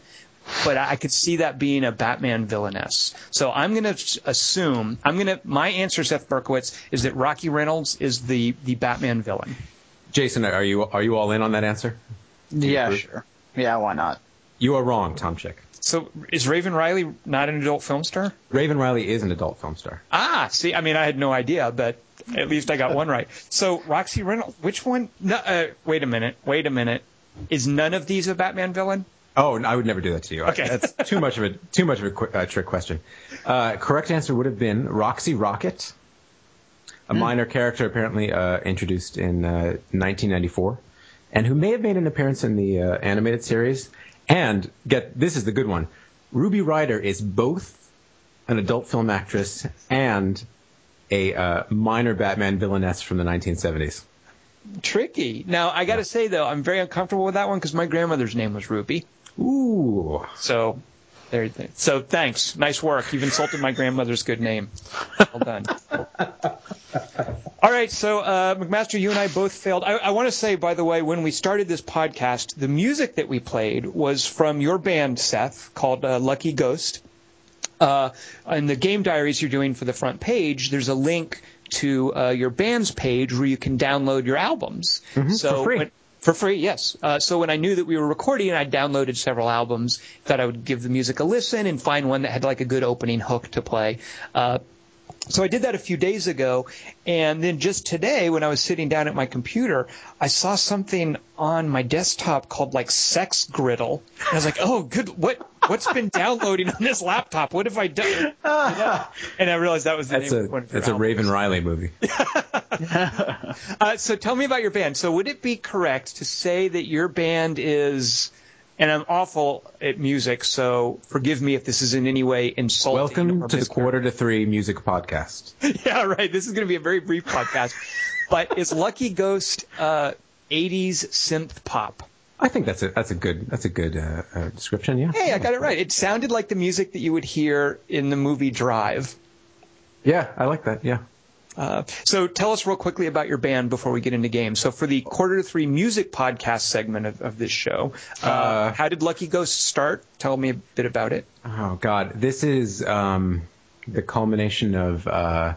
but I, I could see that being a Batman villainess. So I'm going to assume I'm going to my answer, Seth Berkowitz, is that Roxy Reynolds is the the Batman villain. Jason, are you are you all in on that answer? Yeah, yeah sure. Yeah, why not? You are wrong, Tom Chick. So is Raven Riley not an adult film star? Raven Riley is an adult film star. Ah, see, I mean, I had no idea, but at least I got one right. So Roxy Reynolds, which one? No, uh, wait a minute, wait a minute. Is none of these a Batman villain? Oh, no, I would never do that to you. Okay, that's too much of a too much of a qu- uh, trick question. Uh, correct answer would have been Roxy Rocket, a mm. minor character apparently uh, introduced in uh, nineteen ninety-four, and who may have made an appearance in the uh, animated series. And get this is the good one. Ruby Ryder is both an adult film actress and a uh, minor Batman villainess from the nineteen seventies. Tricky. Now I got to say though, I'm very uncomfortable with that one because my grandmother's name was Ruby. Ooh. So there. So thanks. Nice work. You've insulted my grandmother's good name. Well done. All right, so uh, McMaster, you and I both failed. I, I want to say, by the way, when we started this podcast, the music that we played was from your band, Seth, called uh, Lucky Ghost. Uh, in the game diaries you're doing for the front page, there's a link to uh, your band's page where you can download your albums. Mm-hmm, so for free. When, for free, yes. Uh, so when I knew that we were recording, I downloaded several albums, thought I would give the music a listen and find one that had like a good opening hook to play. Uh So I did that a few days ago, and then just today when I was sitting down at my computer, I saw something on my desktop called like Sex Griddle. And I was like, oh, good. What, what's been downloading on this laptop? What have I done? And I realized that was the that's name a, of one of your That's albums. A Raven Riley movie. uh, so tell me about your band. So would it be correct to say that your band is, and I'm awful at music, so forgive me if this is in any way insulting. Welcome to the Quarter to Three Music Podcast. Yeah, right. This is going to be a very brief podcast. But is Lucky Ghost uh, eighties synth pop? I think that's a that's a good that's a good uh, uh, description. Yeah. Hey, I got it right. It sounded like the music that you would hear in the movie Drive. Yeah, I like that. Yeah. Uh, so tell us real quickly about your band before we get into games. So for the Quarter to Three Music Podcast segment of, of this show, uh, uh, how did Lucky Ghost start? Tell me a bit about it. Oh, God. This is um, the culmination of uh,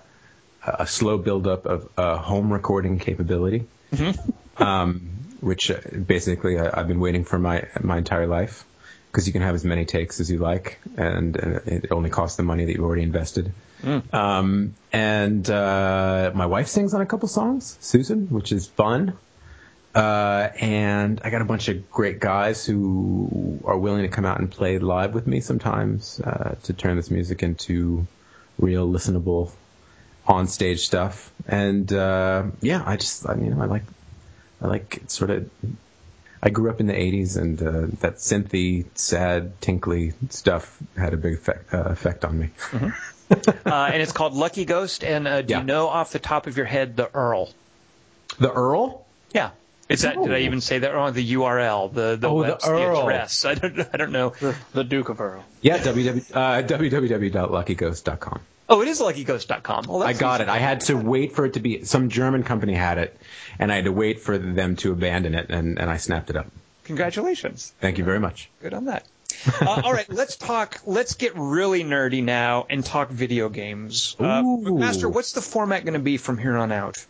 a slow buildup of uh, home recording capability, mm-hmm. um, which uh, basically I, I've been waiting for my my entire life, because you can have as many takes as you like, and, and it only costs the money that you've already invested. Mm. Um, and uh, my wife sings on a couple songs, Susan, which is fun. Uh, and I got a bunch of great guys who are willing to come out and play live with me sometimes uh, to turn this music into real, listenable, on-stage stuff. And uh, yeah, I just, I mean, you know, I like, I like sort of. I grew up in the eighties, and uh, that synthy, sad, tinkly stuff had a big effect, uh, effect on me. Mm-hmm. uh, and it's called Lucky Ghost, and uh, do yeah. you know off the top of your head the U R L? The U R L? Yeah. Is that, oh. Did I even say that wrong? The U R L, the the, oh, webs, the, the address. I don't, I don't know. The, the Duke of U R L. Yeah, www, uh, w w w dot lucky ghost dot com. Oh, it is lucky ghost dot com. Well, I got it. I had to wait for it to be – some German company had it, and I had to wait for them to abandon it, and, and I snapped it up. Congratulations. Thank you very much. Good on that. uh, all right, let's talk – let's get really nerdy now and talk video games. Uh, McMaster, what's the format going to be from here on out?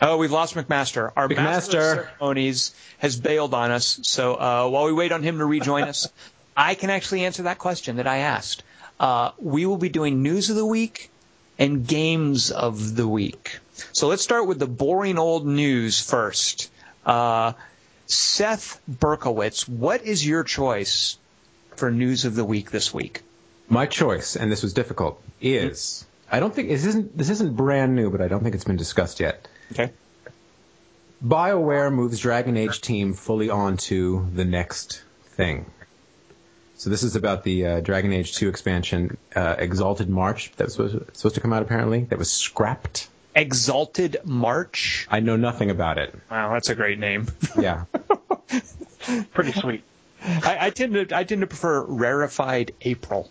Oh, we've lost McMaster. Our McMaster. Master of Ceremonies has bailed on us, so uh, while we wait on him to rejoin us, I can actually answer that question that I asked. Uh, we will be doing News of the Week and Games of the Week. So let's start with the boring old news first. Uh, Seth Berkowitz, what is your choice for News of the Week this week? My choice, and this was difficult, is I don't think this isn't this isn't brand new, but I don't think it's been discussed yet. Okay. BioWare moves Dragon Age team fully on to the next thing. So this is about the uh, Dragon Age two expansion, uh, Exalted March, that was supposed, supposed to come out apparently, that was scrapped. Exalted March? I know nothing about it. Wow, that's a great name. Yeah. Pretty sweet. I, I tend to I tend to prefer Rarefied April.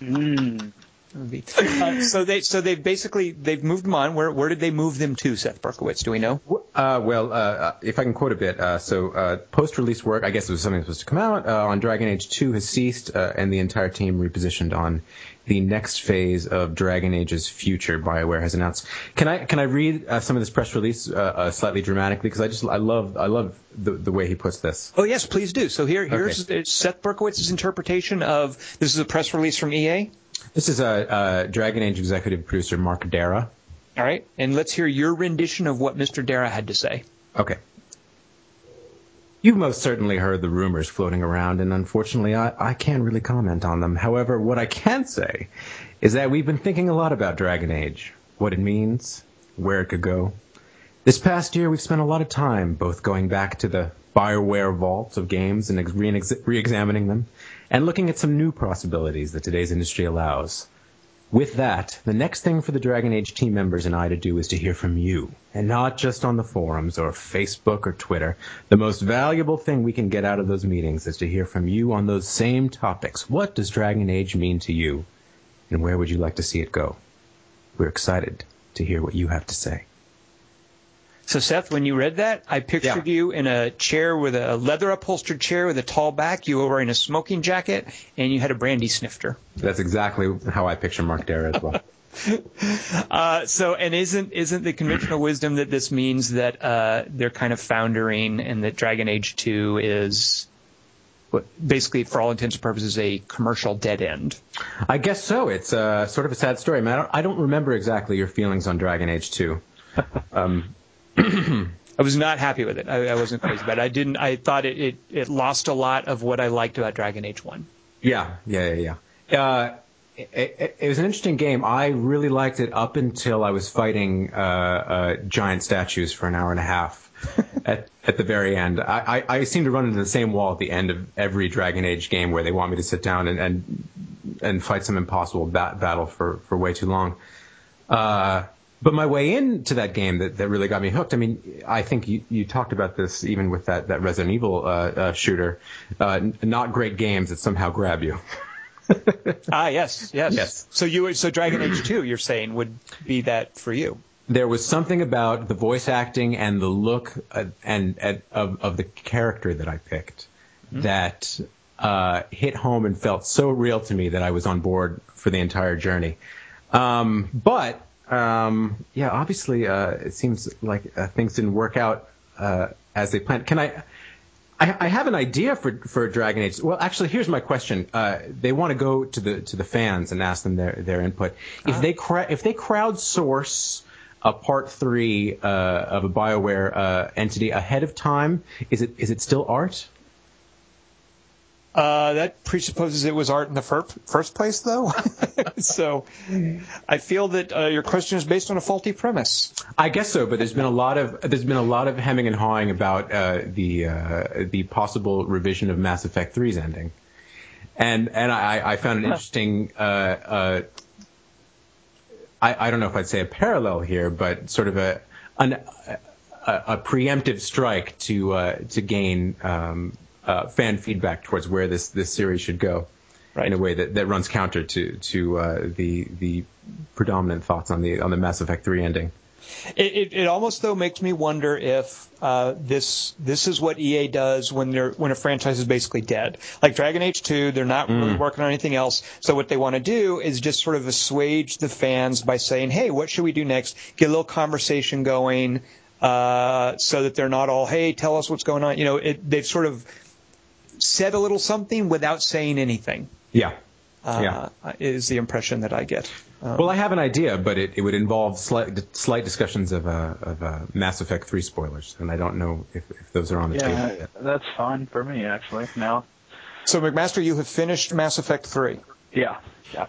Mm. Uh, so they so they've basically they've moved them on. Where where did they move them to, Seth Berkowitz? Do we know? Uh, well, uh, if I can quote a bit, uh, so uh, post-release work, I guess it was something that was supposed to come out uh, on Dragon Age two has ceased, uh, and the entire team repositioned on the next phase of Dragon Age's future. BioWare has announced. Can I can I read uh, some of this press release uh, uh, slightly dramatically, because I just I love I love the, the way he puts this. Oh yes, please do. So here here's okay. Seth Berkowitz's interpretation of this is a press release from E A. This is a uh, uh, Dragon Age executive producer Mark Darrah. All right, and let's hear your rendition of what Mister Darrah had to say. Okay. You've most certainly heard the rumors floating around, and unfortunately I, I can't really comment on them. However, what I can say is that we've been thinking a lot about Dragon Age, what it means, where it could go. This past year we've spent a lot of time both going back to the BioWare vaults of games and re-ex- re-examining them, and looking at some new possibilities that today's industry allows. With that, the next thing for the Dragon Age team members and I to do is to hear from you, and not just on the forums or Facebook or Twitter. The most valuable thing we can get out of those meetings is to hear from you on those same topics. What does Dragon Age mean to you, and where would you like to see it go? We're excited to hear what you have to say. So, Seth, when you read that, I pictured yeah. you in a chair with a leather-upholstered chair with a tall back. You were wearing a smoking jacket, and you had a brandy snifter. That's exactly how I picture Mark Darrah as well. uh, so, and isn't isn't the conventional wisdom that this means that uh, they're kind of foundering and that Dragon Age two is basically, for all intents and purposes, a commercial dead end? I guess so. It's uh, sort of a sad story. I mean, I don't, I don't remember exactly your feelings on Dragon Age two. Um I was not happy with it. I, I wasn't crazy about it. I didn't. I thought it, it, it lost a lot of what I liked about Dragon Age one. Yeah, yeah, yeah, yeah. Uh, it, it was an interesting game. I really liked it up until I was fighting uh, uh, giant statues for an hour and a half at, at the very end. I, I, I seem to run into the same wall at the end of every Dragon Age game where they want me to sit down and and, and fight some impossible ba- battle for, for way too long. Uh, but my way into that game that, that really got me hooked, I mean, I think you, you talked about this even with that, that Resident Evil uh, uh, shooter, uh, not great games that somehow grab you. ah, yes, yes, yes. So you, so Dragon Age two, you're saying, would be that for you? There was something about the voice acting and the look uh, and, and of, of the character that I picked mm-hmm. that uh, hit home and felt so real to me that I was on board for the entire journey. Um, but, um, yeah, obviously uh, it seems like uh, things didn't work out uh, as they planned. Can I... I have an idea for for Dragon Age. Well, actually, here's my question. Uh, they want to go to the to the fans and ask them their, their input. If uh, they cra- if they crowdsource a part three uh, of a BioWare uh, entity ahead of time, is it is it still art? Uh, that presupposes it was art in the fir- first place, though. So I feel that uh, your question is based on a faulty premise. I guess so, but there's been a lot of there's been a lot of hemming and hawing about uh, the uh, the possible revision of Mass Effect three's ending, and and I, I found an interesting. Uh, uh, I, I don't know if I'd say a parallel here, but sort of a an, a, a preemptive strike to uh, to gain. Um, Uh, fan feedback towards where this, this series should go, right. In a way that, that runs counter to to uh, the the predominant thoughts on the on the Mass Effect three ending. It, it, it almost though makes me wonder if uh, this this is what E A does when they're when a franchise is basically dead. Like Dragon Age two, they're not mm. really working on anything else. So what they want to do is just sort of assuage the fans by saying, "Hey, what should we do next?" Get a little conversation going, uh, so that they're not all, "Hey, tell us what's going on." You know, it, they've sort of said a little something without saying anything. Yeah. Uh, yeah. Is the impression that I get. Um, well, I have an idea, but it, it would involve slight, slight discussions of, uh, of uh, Mass Effect three spoilers, and I don't know if, if those are on the yeah, table yet. That's fine for me, actually, now. So, McMaster, you have finished Mass Effect three. Yeah. Yeah.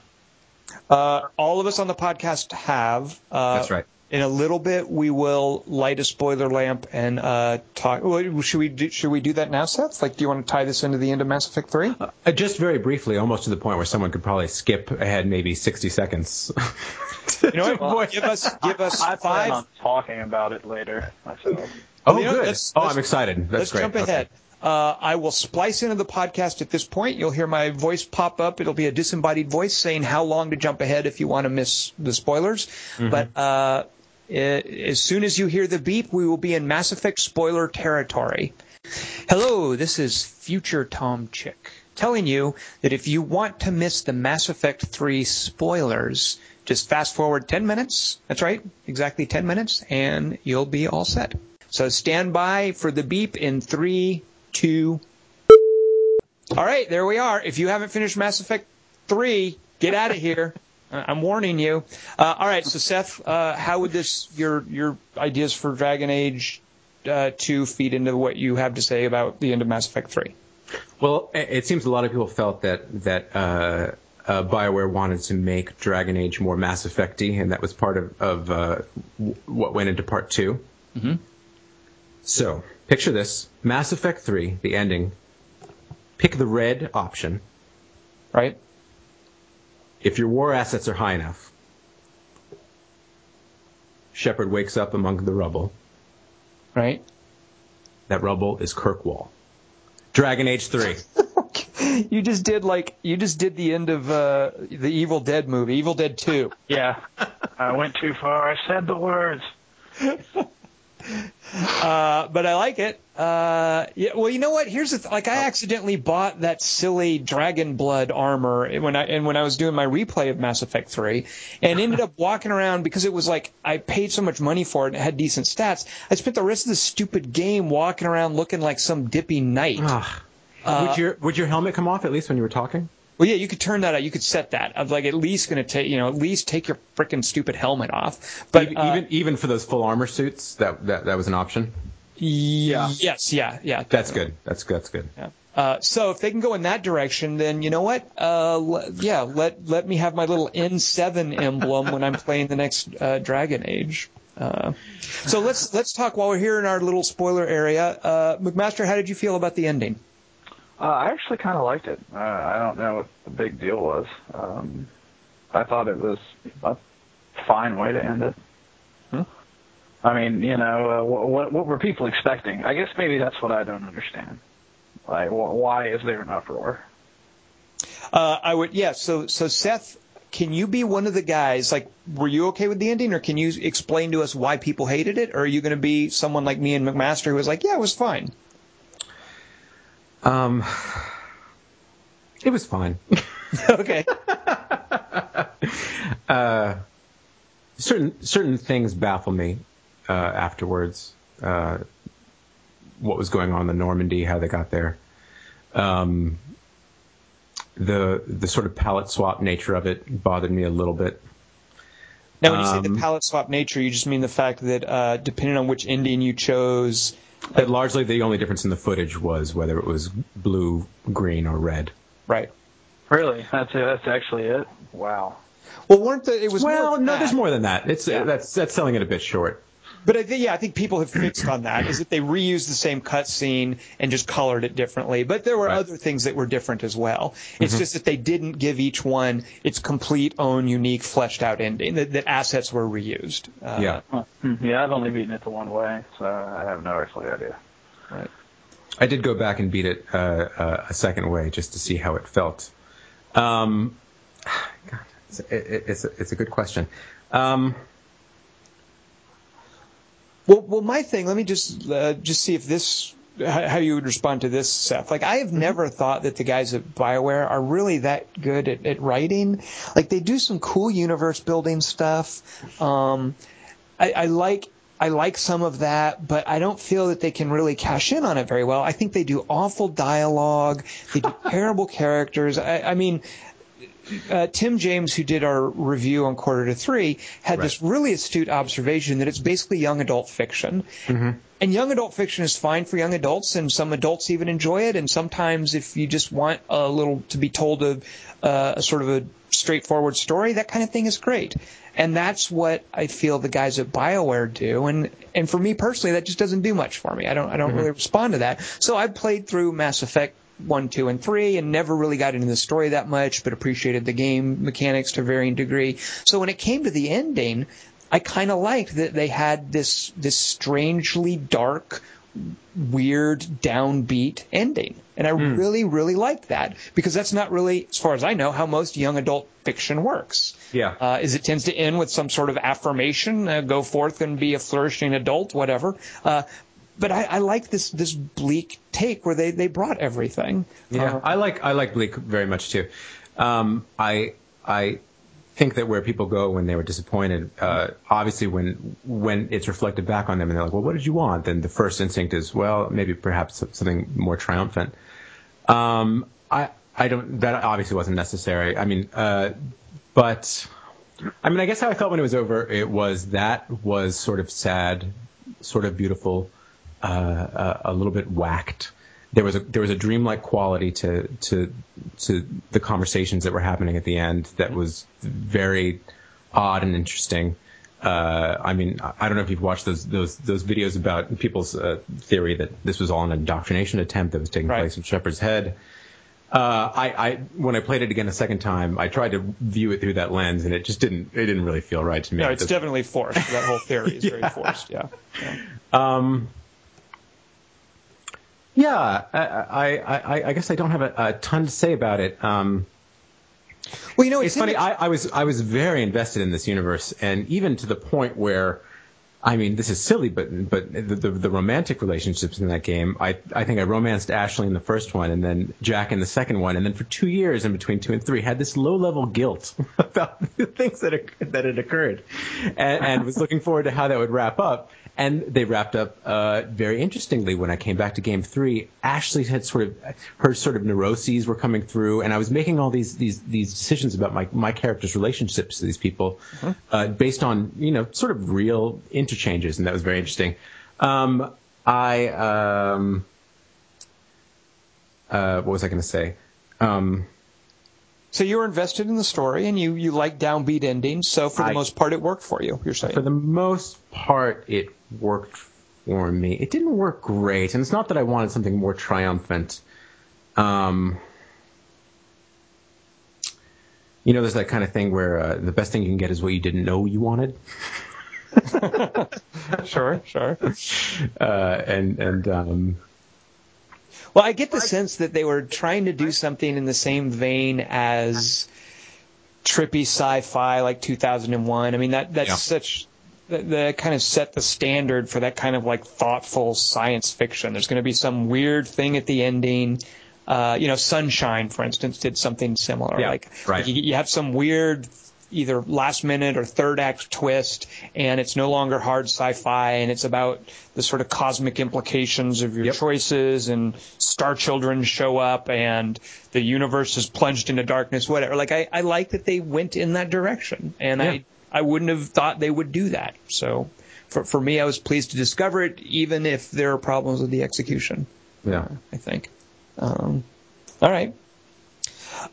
Uh, all of us on the podcast have. Uh, that's right. In a little bit, we will light a spoiler lamp and uh, talk. Should we do, should we do that now, Seth? Like, do you want to tie this into the end of Mass Effect three? Uh, just very briefly, almost to the point where someone could probably skip ahead maybe sixty seconds. You know what? Well, give us, give us I, I five. I plan on talking about it later myself. Oh, you know, good. Let's, oh, let's, I'm excited. That's let's great. Let's jump ahead. Okay. Uh, I will splice into the podcast at this point. You'll hear my voice pop up. It'll be a disembodied voice saying how long to jump ahead if you want to miss the spoilers. Mm-hmm. But uh, it, as soon as you hear the beep, we will be in Mass Effect spoiler territory. Hello, this is future Tom Chick telling you that if you want to miss the Mass Effect three spoilers, just fast forward ten minutes. That's right, exactly ten minutes, and you'll be all set. So stand by for the beep in three... Two. All right, there we are. If you haven't finished Mass Effect three, get out of here. I'm warning you. Uh, all right, so Seth, uh, how would this your your ideas for Dragon Age uh, two feed into what you have to say about the end of Mass Effect three? Well, it seems a lot of people felt that that uh, uh, BioWare wanted to make Dragon Age more Mass Effect-y, and that was part of of uh, what went into Part two. Mm-hmm. So, picture this. Mass Effect three, the ending. Pick the red option. Right? If your war assets are high enough. Shepard wakes up among the rubble. Right? That rubble is Kirkwall. Dragon Age three. You just did like you just did the end of uh, the Evil Dead movie, Evil Dead two. Yeah. I went too far. I said the words. Uh, but I like it. Uh, yeah, well, you know what? Here's the th- like. I accidentally bought that silly dragon blood armor when I and when I was doing my replay of Mass Effect three, and ended up walking around because it was like I paid so much money for it and it had decent stats. I spent the rest of the stupid game walking around looking like some dippy knight. Uh, would your would your helmet come off at least when you were talking? Well, yeah, you could turn that out. You could set that. I'm like at least going to take, you know, at least take your frickin' stupid helmet off. But even uh, even, even for those full armor suits, that, that that was an option. Yeah. Yes. Yeah. Yeah. That's good. That's that's good. Yeah. Uh, so if they can go in that direction, then you know what? Uh, le- yeah, let let me have my little N seven emblem when I'm playing the next uh, Dragon Age. Uh, so let's let's talk while we're here in our little spoiler area. Uh, McMaster, how did you feel about the ending? Uh, I actually kind of liked it. Uh, I don't know what the big deal was. Um, I thought it was a fine way to end it. Huh? I mean, you know, uh, what what were people expecting? I guess maybe that's what I don't understand. Like, why is there an uproar? Uh, I would, yeah. So, so Seth, can you be one of the guys? Like, were you okay with the ending, or can you explain to us why people hated it? Or are you going to be someone like me and McMaster who was like, yeah, it was fine? Um, it was fine. Okay. uh, certain certain things baffle me uh, afterwards. Uh. What was going on in the Normandy, how they got there, um, the the sort of palette swap nature of it bothered me a little bit. Now, when you um, say the palette swap nature, you just mean the fact that uh, depending on which Indian you chose, that largely the only difference in the footage was whether it was blue, green, or red. Right. Really? That's it. That's actually it. Wow. Well, weren't the, it was well? No, that. There's more than that. It's yeah. that's that's selling it a bit short. But, I think, yeah, I think people have fixed on that, is that they reused the same cutscene and just colored it differently. But there were right. other things that were different as well. It's mm-hmm. just that they didn't give each one its complete, own, unique, fleshed-out ending, that, that assets were reused. Uh, yeah. Yeah, I've only beaten it the one way, so I have no earthly idea. Right. I did go back and beat it uh, uh, a second way just to see how it felt. Um, God, it's, it, it's, a, it's a good question. Um Well, well, my thing. Let me just uh, just see if this how you would respond to this, Seth. Like, I have never thought that the guys at BioWare are really that good at, at writing. Like, they do some cool universe building stuff. Um, I, I like I like some of that, but I don't feel that they can really cash in on it very well. I think they do awful dialogue. They do terrible characters. I, I mean. Uh, Tim James, who did our review on Quarter to Three, had right. this really astute observation that it's basically young adult fiction. Mm-hmm. And young adult fiction is fine for young adults, and some adults even enjoy it. And sometimes if you just want a little to be told a, uh, a sort of a straightforward story, that kind of thing is great. And that's what I feel the guys at BioWare do. And and for me personally, that just doesn't do much for me. I don't, I don't mm-hmm. really respond to that. So I played through Mass Effect One, two, and three, and never really got into the story that much, but appreciated the game mechanics to varying degree. So when it came to the ending, I kind of liked that they had this this strangely dark, weird, downbeat ending, and I mm. really, really liked that, because that's not really, as far as I know, how most young adult fiction works. Yeah, uh, is it tends to end with some sort of affirmation, uh, go forth and be a flourishing adult, whatever. Uh, But I, I like this, this bleak take where they, they brought everything. Yeah, uh, I like I like bleak very much too. Um, I I think that where people go when they were disappointed, uh, obviously when when it's reflected back on them and they're like, well, what did you want? Then the first instinct is, well, maybe perhaps something more triumphant. Um, I I don't that obviously wasn't necessary. I mean, uh, but I mean, I guess how I felt when it was over, it was that was sort of sad, sort of beautiful. Uh, uh, a little bit whacked. There was a there was a dreamlike quality to to to the conversations that were happening at the end that was very odd and interesting. Uh, I mean, I don't know if you've watched those those those videos about people's uh, theory that this was all an indoctrination attempt that was taking right. place in Shepherd's Head. Uh, I, I when I played it again a second time, I tried to view it through that lens, and it just didn't it didn't really feel right to me. No, it's definitely forced. That whole theory is yeah. very forced. Yeah. yeah. Um. Yeah, I, I, I, I guess I don't have a, a ton to say about it. Um, well, you know, it's, it's funny. I, I was I was very invested in this universe, and even to the point where, I mean, this is silly, but but the, the, the romantic relationships in that game, I I think I romanced Ashley in the first one, and then Jack in the second one, and then for two years in between two and three, had this low level guilt about the things that that had occurred, and, and was looking forward to how that would wrap up. And they wrapped up uh, very interestingly. When I came back to game three, Ashley had sort of her sort of neuroses were coming through, and I was making all these these, these decisions about my my character's relationships to these people, mm-hmm. uh, based on you know sort of real interchanges, and that was very interesting. Um, I um, uh, what was I going to say? Um, so you were invested in the story, and you, you like downbeat endings. So for the I, most part, it worked for you. You're saying for the most part, it worked for me. It didn't work great, and it's not that I wanted something more triumphant. Um, you know, there's that kind of thing where uh, the best thing you can get is what you didn't know you wanted. sure, sure. Uh, and and um, well, I get the sense that they were trying to do something in the same vein as trippy sci-fi, like two thousand one. I mean, that that's yeah. such that, that kind of set the standard for that kind of like thoughtful science fiction. There's going to be some weird thing at the ending. Uh, you know, Sunshine, for instance, did something similar. Yeah, like, right. like you, you have some weird either last-minute or third-act twist, and it's no longer hard sci-fi, and it's about the sort of cosmic implications of your yep. choices, and star children show up, and the universe is plunged into darkness, whatever. Like, I, I like that they went in that direction, and yeah. I, I wouldn't have thought they would do that. So for, for me, I was pleased to discover it, even if there are problems with the execution, Yeah, I think. Um, all right.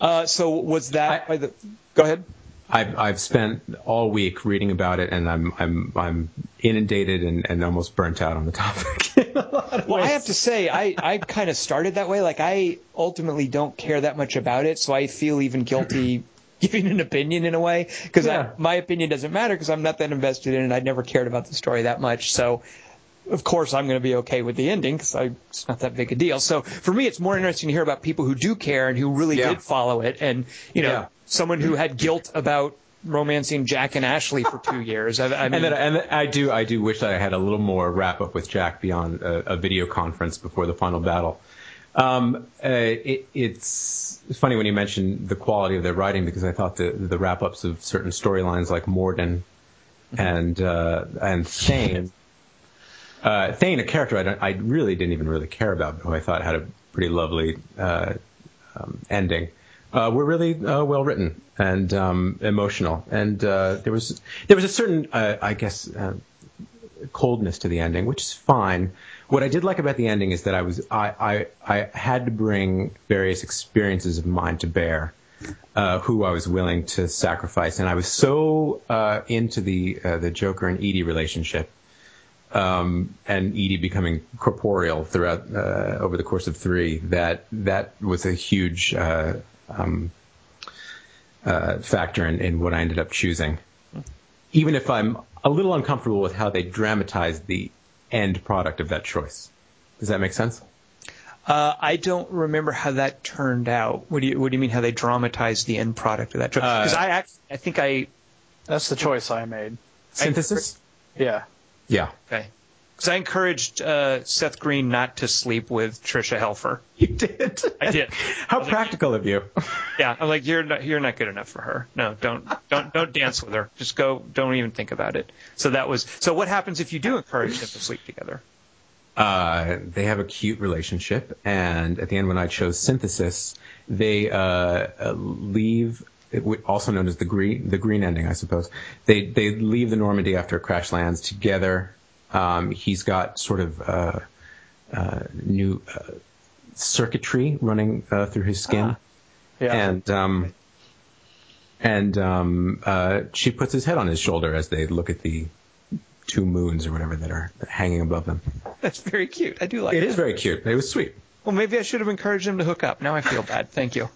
Uh, so was that I, by the – go ahead. I've, I've spent all week reading about it, and I'm I'm I'm inundated and, and almost burnt out on the topic. Well, I have to say, I, I kind of started that way. Like, I ultimately don't care that much about it, so I feel even guilty giving an opinion in a way, because yeah. my opinion doesn't matter because I'm not that invested in it. I never cared about the story that much, so of course I'm going to be okay with the ending because it's not that big a deal. So for me, it's more interesting to hear about people who do care and who really yeah. did follow it, and you know. Yeah. Someone who had guilt about romancing Jack and Ashley for two years. I, I mean, and, then, and then I do, I do wish that I had a little more wrap up with Jack beyond a, a video conference before the final battle. Um, uh, it, it's funny when you mentioned the quality of their writing, because I thought the the wrap ups of certain storylines like Morden and uh, and Thane, uh, Thane, a character I don't, I really didn't even really care about, but who I thought had a pretty lovely uh, um, ending. Uh, were really uh, well written and um, emotional, and uh, there was there was a certain, uh, I guess, uh, coldness to the ending, which is fine. What I did like about the ending is that I was I I, I had to bring various experiences of mine to bear, uh, who I was willing to sacrifice, and I was so uh, into the uh, the Joker and Edie relationship, um, and Edie becoming corporeal throughout uh, over the course of three that that was a huge. Uh, Um, uh, factor in, in what I ended up choosing, even if I'm a little uncomfortable with how they dramatized the end product of that choice. Does that make sense? Uh, I don't remember how that turned out. What do you What do you mean how they dramatized the end product of that choice? Because uh, I actually, I think I that's the choice I made. Synthesis. I, yeah. Yeah. Okay. Because I encouraged uh, Seth Green not to sleep with Tricia Helfer. You did? I did. How I practical like, of you. Yeah, I'm like, you're not, you're not good enough for her. No, don't don't don't dance with her. Just go. Don't even think about it. So that was. So what happens if you do encourage them to sleep together? Uh, they have a cute relationship, and at the end, when I chose Synthesis, they uh, leave. It would, also known as the green the green ending, I suppose. They they leave the Normandy after it crash lands together. Um, he's got sort of uh, uh, new uh, circuitry running uh, through his skin, ah, yeah. and um, and um, uh, she puts his head on his shoulder as they look at the two moons or whatever that are hanging above them. That's very cute. I do like it. It is very cute. It was sweet. Well, maybe I should have encouraged him to hook up. Now I feel bad. Thank you.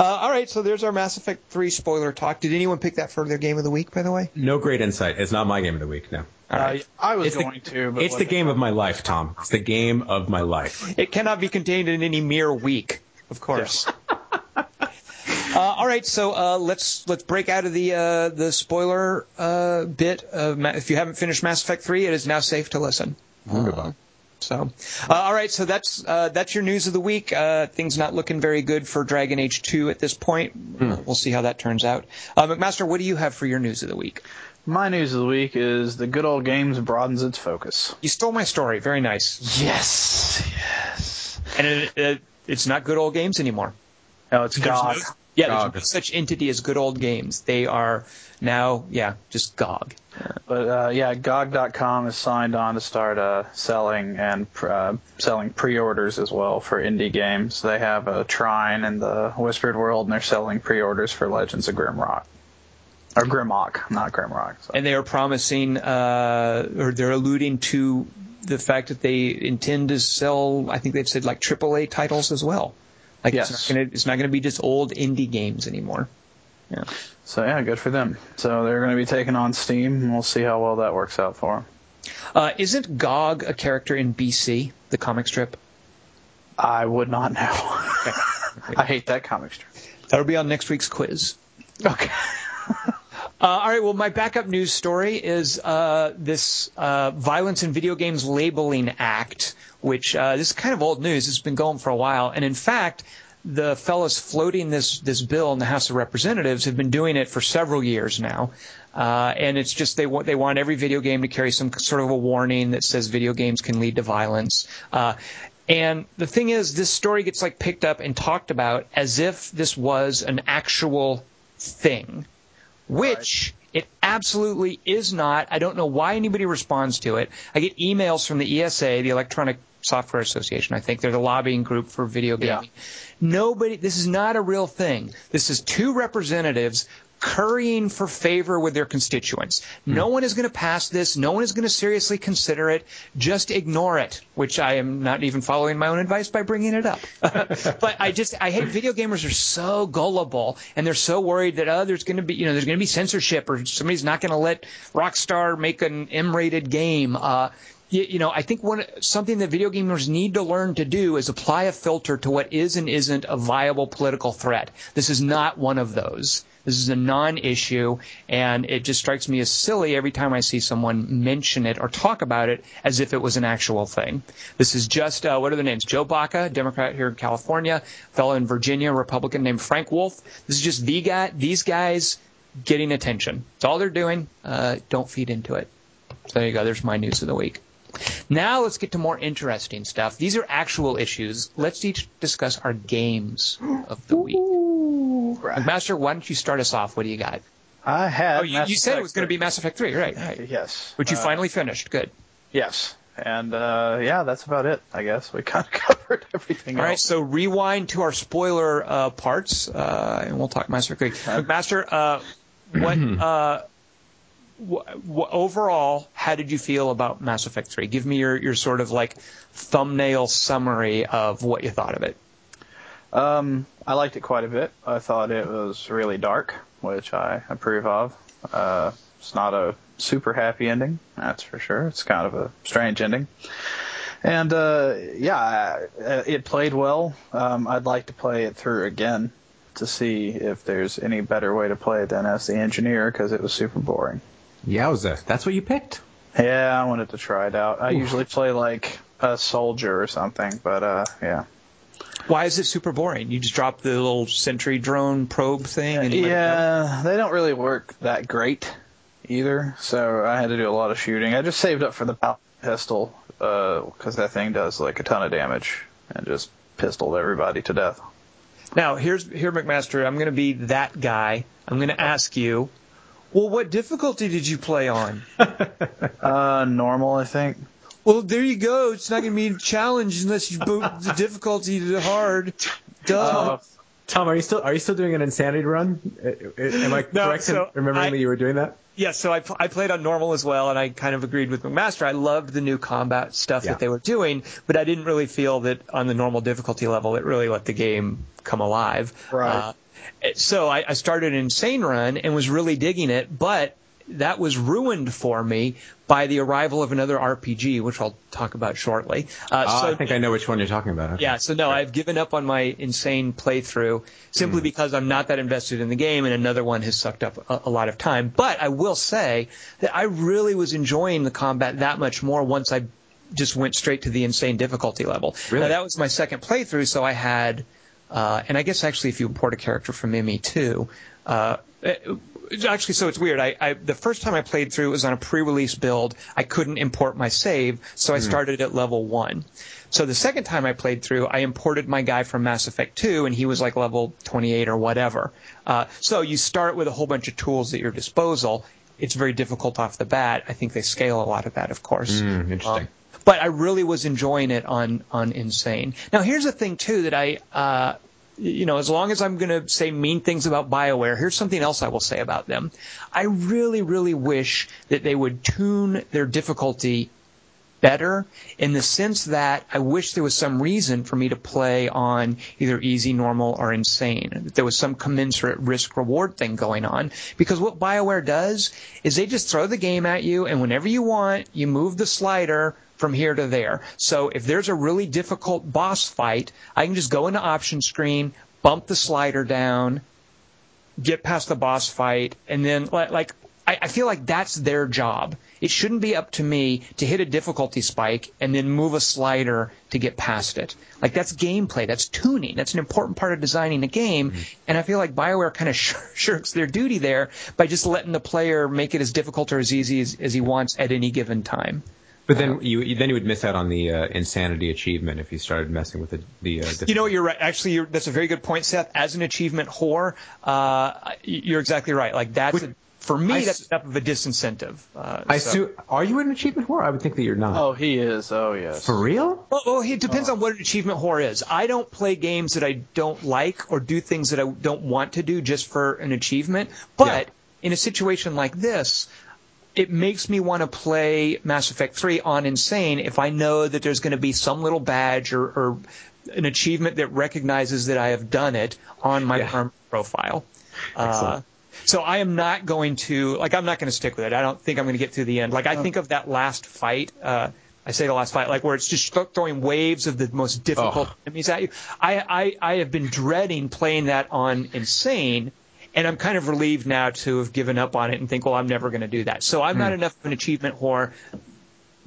Uh, all right, so there's our Mass Effect three spoiler talk. Did anyone pick that for their game of the week, by the way? No great insight. It's not my game of the week, no. All right. uh, I was it's going the, to. But it's the game of my life, Tom. It's the game of my life. It cannot be contained in any mere week, of course. uh, all right, so uh, let's let's break out of the uh, the spoiler uh, bit. Of, if you haven't finished Mass Effect three, it is now safe to listen. Oh, goodbye. So, uh, all right. So that's uh, that's your news of the week. Uh, things not looking very good for Dragon Age two at this point. Mm. We'll see how that turns out. Uh, McMaster, what do you have for your news of the week? My news of the week is the good old games broadens its focus. You stole my story. Very nice. Yes, yes. And it, it, it's not good old games anymore. No, it's God. No, Yeah, G O G. There's such entity as Good Old Games. They are now, yeah, just G O G. But uh, yeah, G O G dot com is signed on to start uh, selling and uh, selling pre-orders as well for indie games. They have a Trine in the Whispered World, and they're selling pre-orders for Legends of Grimrock. Or Grimrock, not Grimrock. So. And they are promising, uh, or they're alluding to the fact that they intend to sell, I think they've said, like triple A titles as well. Like yes. It's not gonna, it's not going to be just old indie games anymore. Yeah. So, yeah, good for them. So they're going to be taking on Steam, and we'll see how well that works out for them. Uh, isn't G O G a character in B C, the comic strip? I would not know. Okay. Okay. I hate that comic strip. That'll be on next week's quiz. Okay. Uh, all right, well, my backup news story is uh, this uh, Violence in Video Games Labeling Act, which uh, this is kind of old news. It's been going for a while. And, in fact, the fellas floating this, this bill in the House of Representatives have been doing it for several years now. Uh, and it's just they want they want every video game to carry some sort of a warning that says video games can lead to violence. Uh, and the thing is, this story gets, like, picked up and talked about as if this was an actual thing. Which it absolutely is not. I don't know why anybody responds to it. I get emails from the E S A, the Electronic Software Association, I think. They're the lobbying group for video gaming. Yeah. Nobody – this is not a real thing. This is two representatives currying for favor with their constituents. Hmm. No one is going to pass this. No one is going to seriously consider it. Just ignore it, which I am not even following my own advice by bringing it up. But I just – I hate video gamers are so gullible, and they're so worried that, oh, there's going to be – you know, there's going to be censorship, or somebody's not going to let Rockstar make an M-rated game. Uh You, you know, I think one something that video gamers need to learn to do is apply a filter to what is and isn't a viable political threat. This is not one of those. This is a non-issue, and it just strikes me as silly every time I see someone mention it or talk about it as if it was an actual thing. This is just, uh, what are the names? Joe Baca, Democrat here in California, fellow in Virginia, Republican named Frank Wolf. This is just the guy, these guys getting attention. It's all they're doing. Uh, don't feed into it. So there you go. There's my news of the week. Now let's get to more interesting stuff. These are actual issues. Let's each discuss our games of the week. Ooh, right. Master, why don't you start us off? What do you got? I have. Oh, you, you said it was going to be Mass Effect three, right? right. Yes. Which you uh, finally finished. Good. Yes. And, uh, yeah, that's about it, I guess. We kind of covered everything All else. All right, so rewind to our spoiler uh, parts, uh, and we'll talk Mass Effect three. Uh, Master, uh, what... uh, overall, how did you feel about Mass Effect three? Give me your, your sort of like thumbnail summary of what you thought of it. Um, I liked it quite a bit. I thought it was really dark, which I approve of. Uh, it's not a super happy ending, that's for sure. It's kind of a strange ending. And, uh, yeah, it played well. Um, I'd like to play it through again to see if there's any better way to play it than as the engineer, because it was super boring. Yowza, that's what you picked? Yeah, I wanted to try it out. I Ooh. usually play, like, a soldier or something, but, uh, yeah. Why is it super boring? You just drop the little sentry drone probe thing? And yeah, they don't really work that great either, so I had to do a lot of shooting. I just saved up for the pistol, uh, because that thing does, like, a ton of damage, and just pistoled everybody to death. Now, here's here, McMaster, I'm going to be that guy. I'm going to ask you... Well, what difficulty did you play on? uh, normal, I think. Well, there you go. It's not going to be a challenge unless you boot the difficulty to the hard. Duh. Uh, Tom, are you still are you still doing an insanity run? Am I correct no, so in remembering I, that you were doing that? Yeah, so I, I played on normal as well, and I kind of agreed with McMaster. I loved the new combat stuff yeah. that they were doing, but I didn't really feel that on the normal difficulty level it really let the game come alive. Right. Uh, So I, I started an insane run and was really digging it, but that was ruined for me by the arrival of another R P G, which I'll talk about shortly. Uh, uh, so, I think I know which one you're talking about. Okay. Yeah, so no, I've given up on my insane playthrough simply mm. because I'm not that invested in the game, and another one has sucked up a, a lot of time. But I will say that I really was enjoying the combat that much more once I just went straight to the insane difficulty level. Really? Now, that was my second playthrough, so I had... Uh, and I guess actually if you import a character from M E two, uh, actually, so it's weird. I, I the first time I played through it was on a pre-release build. I couldn't import my save, so I mm. started at level one. So the second time I played through, I imported my guy from Mass Effect two, and he was like level twenty-eight or whatever. Uh, so you start with a whole bunch of tools at your disposal. It's very difficult off the bat. I think they scale a lot of that, of course. Mm, interesting. Um, but I really was enjoying it on on Insane. Now, here's the thing, too, that I, uh, you know, as long as I'm going to say mean things about BioWare, here's something else I will say about them. I really, really wish that they would tune their difficulty better, in the sense that I wish there was some reason for me to play on either easy, normal, or insane, that there was some commensurate risk-reward thing going on. Because what BioWare does is they just throw the game at you, and whenever you want, you move the slider from here to there. So if there's a really difficult boss fight, I can just go into option screen, bump the slider down, get past the boss fight, and then, like, I feel like that's their job. It shouldn't be up to me to hit a difficulty spike and then move a slider to get past it. Like, that's gameplay. That's tuning. That's an important part of designing a game. Mm-hmm. And I feel like BioWare kind of sh- shirks their duty there by just letting the player make it as difficult or as easy as, as he wants at any given time. But then you then you would miss out on the uh, insanity achievement if you started messing with the. the uh, you know, you're right. Actually, you're, that's a very good point, Seth. As an achievement whore, uh, you're exactly right. Like, that's. Would- a, For me, I that's enough of a disincentive. Uh, I so. su- Are you an achievement whore? I would think that you're not. Oh, he is. Oh, yes. For real? Well, well it depends oh. on what an achievement whore is. I don't play games that I don't like or do things that I don't want to do just for an achievement. But yeah. in a situation like this, it makes me want to play Mass Effect three on Insane if I know that there's going to be some little badge or, or an achievement that recognizes that I have done it on my yeah. profile. Excellent. Uh, So I am not going to, like, I'm not going to stick with it. I don't think I'm going to get through the end. Like, I think of that last fight, uh, I say the last fight, like, where it's just throwing waves of the most difficult oh. enemies at you. I, I, I have been dreading playing that on Insane, and I'm kind of relieved now to have given up on it and think, well, I'm never going to do that. So I'm mm. not enough of an achievement whore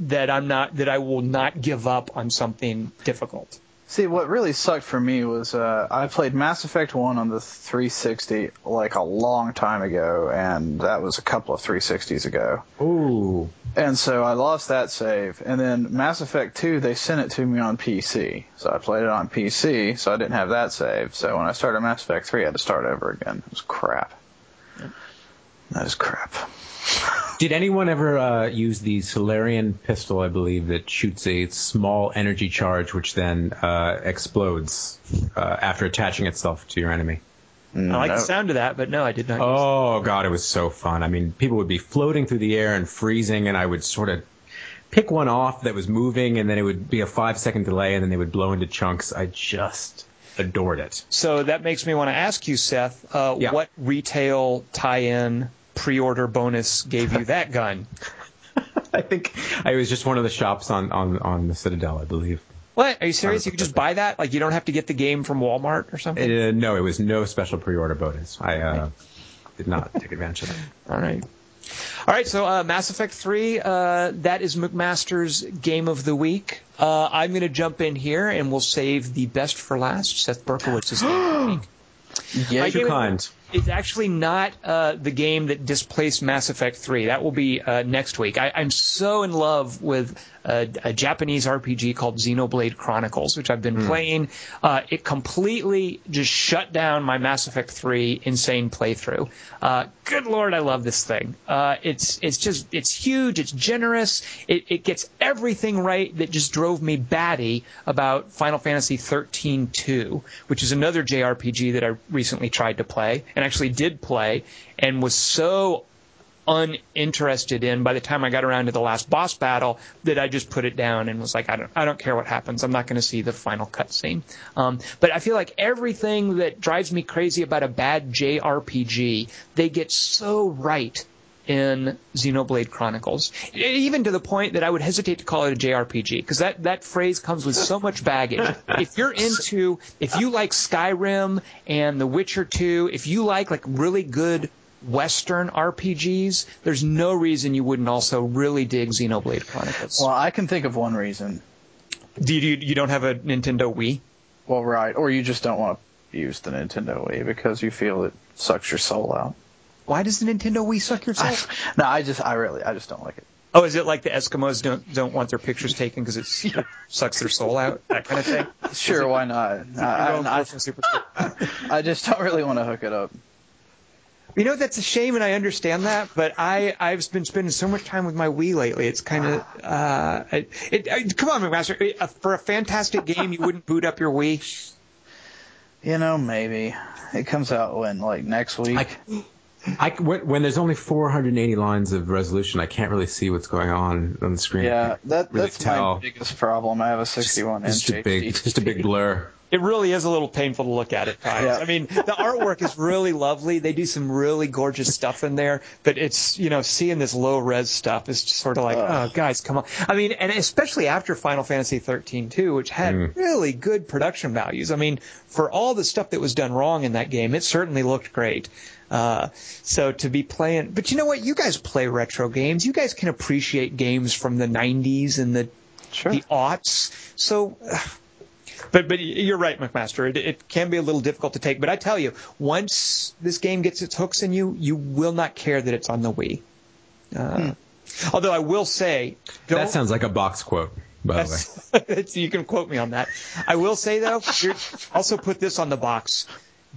that I'm not, that I will not give up on something difficult. See, what really sucked for me was uh, I played Mass Effect one on the three sixty, like, a long time ago, and that was a couple of three sixties ago. Ooh. And so I lost that save. And then Mass Effect two, they sent it to me on P C. So I played it on P C, so I didn't have that save. So when I started Mass Effect three, I had to start over again. It was crap. That is crap. Did anyone ever uh, use the Solarian pistol, I believe, that shoots a small energy charge, which then uh, explodes uh, after attaching itself to your enemy? No. I like the sound of that, but no, I did not use Oh, that. God, it was so fun. I mean, people would be floating through the air and freezing, and I would sort of pick one off that was moving, and then it would be a five-second delay, and then they would blow into chunks. I just adored it. So that makes me want to ask you, Seth, uh, yeah. what retail tie-in pre-order bonus gave you that gun? I think I was just one of the shops on, on, on the Citadel, I believe. What? Are you serious? You could just buy that? Like, you don't have to get the game from Walmart or something? It, uh, no, it was no special pre-order bonus. I uh, did not take advantage of it. All right. All right, so uh, Mass Effect three, uh, that is McMaster's Game of the Week. Uh, I'm going to jump in here, and we'll save the best for last. Seth Berkowitz's Game of the Week. Yes, you kind. It's actually not uh, the game that displaced Mass Effect three. That will be uh, next week. I, I'm so in love with a, a Japanese R P G called Xenoblade Chronicles, which I've been mm. playing. Uh, it completely just shut down my Mass Effect three Insane playthrough. Uh, good Lord, I love this thing. Uh, it's it's just it's huge. It's generous. It, it gets everything right that just drove me batty about Final Fantasy thirteen two, which is another J R P G that I recently tried to play. And actually did play, and was so uninterested in by the time I got around to the last boss battle that I just put it down and was like, I don't I don't care what happens. I'm not going to see the final cutscene. Um, but I feel like everything that drives me crazy about a bad J R P G, they get so right in Xenoblade Chronicles, even to the point that I would hesitate to call it a J R P G, because that, that phrase comes with so much baggage. If you're into, if you like Skyrim and The Witcher two, if you like like really good Western R P Gs, there's no reason you wouldn't also really dig Xenoblade Chronicles. Well, I can think of one reason. Do you, you don't have a Nintendo Wii? Well, right, or you just don't want to use the Nintendo Wii because you feel it sucks your soul out. Why does the Nintendo Wii suck your soul? I, no, I just, I really, I just don't like it. Oh, is it like the Eskimos don't don't want their pictures taken because it yeah. sucks their soul out? That kind of thing? Sure, it, why not? No, I, I, super I, I just don't really want to hook it up. You know, that's a shame, and I understand that, but I, I've been spending so much time with my Wii lately. It's kind of uh, – it, it, come on, McMaster. For a fantastic game, you wouldn't boot up your Wii? You know, maybe. It comes out when, like, next week? I, I, when there's only four hundred eighty lines of resolution, I can't really see what's going on on the screen. Yeah, that, really that's tell. my biggest problem. I have a sixty-one inch just, just, a big, just a big blur. It really is a little painful to look at at times. Yeah. I mean, the artwork is really lovely. They do some really gorgeous stuff in there, but it's, you know, seeing this low-res stuff is just sort of like, uh, oh, guys, come on. I mean, and especially after Final Fantasy thirteen, too, which had mm. really good production values. I mean, for all the stuff that was done wrong in that game, it certainly looked great. Uh, so to be playing – but you know what? You guys play retro games. You guys can appreciate games from the nineties and the, sure. the aughts. So uh, – But but you're right, McMaster. It, it can be a little difficult to take. But I tell you, once this game gets its hooks in you, you will not care that it's on the Wii. Uh, hmm. Although I will say... That sounds like a box quote, by the way. It's, you can quote me on that. I will say, though, also put this on the box.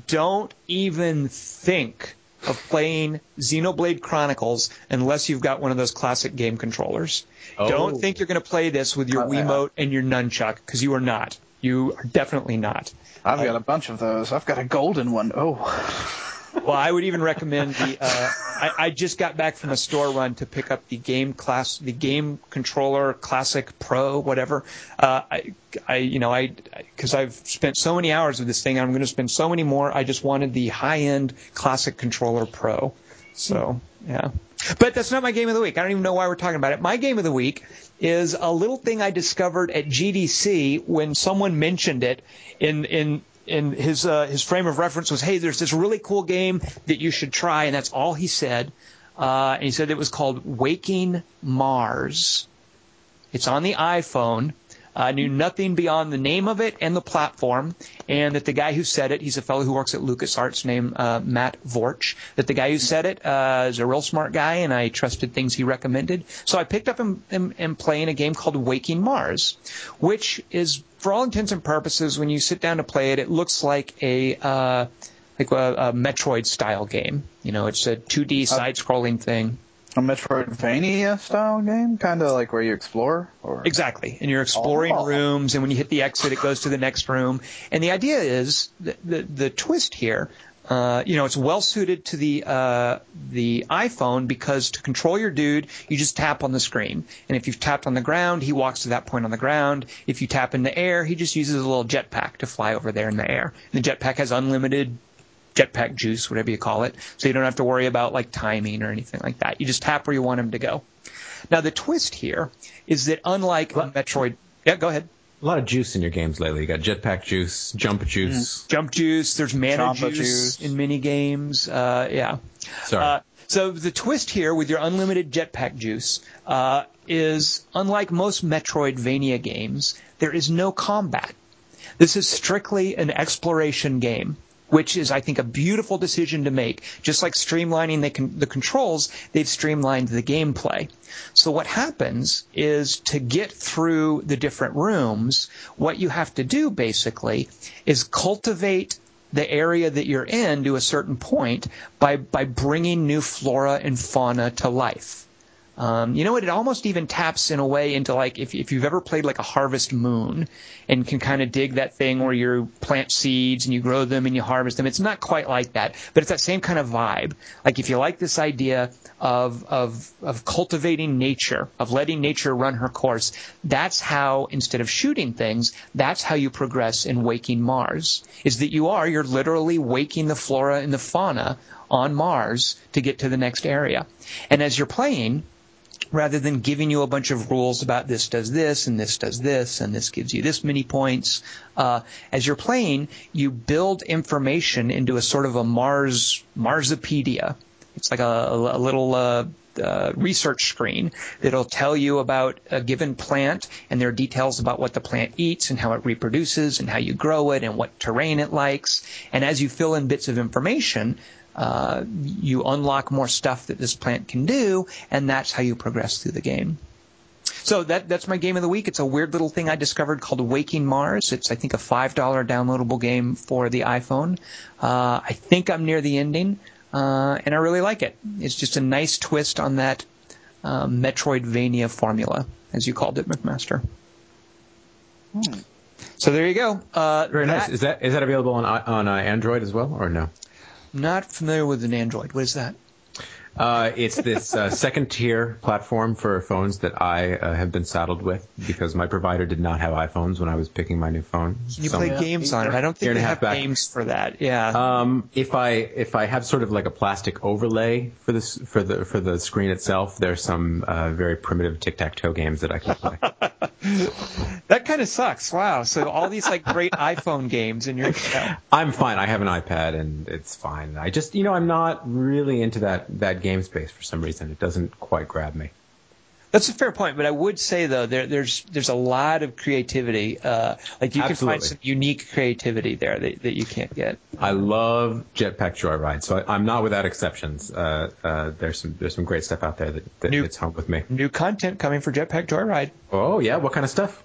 Don't even think of playing Xenoblade Chronicles unless you've got one of those classic game controllers. Oh. Don't think you're going to play this with your oh, Wiimote and your nunchuck, because you are not. You are definitely not. I've got uh, a bunch of those. I've got a golden one. Oh. Well, I would even recommend the. Uh, I, I just got back from a store run to pick up the game class, the game controller classic pro, whatever. Uh, I, I, you know, I, because I've spent so many hours with this thing, I'm going to spend so many more. I just wanted the high-end classic controller pro. So yeah, but that's not my game of the week. I don't even know why we're talking about it. My game of the week is a little thing I discovered at G D C when someone mentioned it. In in in his uh, his frame of reference was, hey, there's this really cool game that you should try, and that's all he said. Uh, and he said it was called Waking Mars. It's on the iPhone. I uh, knew nothing beyond the name of it and the platform, and that the guy who said it, he's a fellow who works at LucasArts named uh, Matt Vorch, that the guy who said it uh, is a real smart guy, and I trusted things he recommended. So I picked up and, and, and playing a game called Waking Mars, which is, for all intents and purposes, when you sit down to play it, it looks like a uh, like a, a Metroid-style game. You know, it's a two D side-scrolling thing. A Metroidvania-style game? Kind of like where you explore? Or... Exactly. And you're exploring oh. rooms, and when you hit the exit, it goes to the next room. And the idea is, the, the, the twist here, uh, you know, it's well-suited to the uh, the iPhone because to control your dude, you just tap on the screen. And if you've tapped on the ground, he walks to that point on the ground. If you tap in the air, he just uses a little jetpack to fly over there in the air. And the jetpack has unlimited... jetpack juice, whatever you call it, so you don't have to worry about like timing or anything like that. You just tap where you want him to go. Now, the twist here is that unlike lot, Metroid... Yeah, go ahead. A lot of juice in your games lately. You got jetpack juice, jump juice. Mm. Jump juice. There's mana juice, juice in mini games. Uh, yeah. Sorry. Uh, so the twist here with your unlimited jetpack juice uh, is, unlike most Metroidvania games, there is no combat. This is strictly an exploration game, which is, I think, a beautiful decision to make. Just like streamlining the, con- the controls, they've streamlined the gameplay. So what happens is, to get through the different rooms, what you have to do, basically, is cultivate the area that you're in to a certain point by, by bringing new flora and fauna to life. Um, you know what? It almost even taps in a way into, like, if if you've ever played like a Harvest Moon and can kind of dig that thing where you plant seeds and you grow them and you harvest them. It's not quite like that, but it's that same kind of vibe. Like, if you like this idea of of of cultivating nature, of letting nature run her course, that's how, instead of shooting things, that's how you progress in Waking Mars. Is that you are, you're literally waking the flora and the fauna on Mars to get to the next area. And as you're playing, rather than giving you a bunch of rules about this does this and this does this and this gives you this many points, uh, as you're playing, you build information into a sort of a Mars Marsipedia. It's like a, a little uh, uh, research screen that'll tell you about a given plant, and there are details about what the plant eats and how it reproduces and how you grow it and what terrain it likes. And as you fill in bits of information, uh, you unlock more stuff that this plant can do, and that's how you progress through the game. So that, that's my game of the week. It's a weird little thing I discovered called Waking Mars. It's, I think, a five dollar downloadable game for the iPhone. Uh, I think I'm near the ending, uh, and I really like it. It's just a nice twist on that uh, Metroidvania formula, as you called it, McMaster. Hmm. So there you go. Uh, Very that, nice. Is that is that available on on uh, Android as well, or no? Not familiar with an Android. What is that? Uh, it's this uh, second-tier platform for phones that I uh, have been saddled with because my provider did not have iPhones when I was picking my new phone. Can you play games on it? I don't think they have games for that. Yeah. Um, if I if I have sort of like a plastic overlay for this for the for the screen itself, there's some uh, very primitive tic-tac-toe games that I can play. That kind of sucks. Wow. So all these like great iPhone games in your account. I'm fine. I have an iPad and it's fine. I just you know I'm not really into that that game. game space for some reason. It doesn't quite grab me. That's a fair point, but I would say, though, there, there's there's a lot of creativity. Uh, like you Absolutely. Can find some unique creativity there that, that you can't get. I love Jetpack Joyride, so I, I'm not without exceptions. Uh, uh, there's some there's some great stuff out there that, that new, hits home with me. New content coming for Jetpack Joyride. Oh, yeah? What kind of stuff?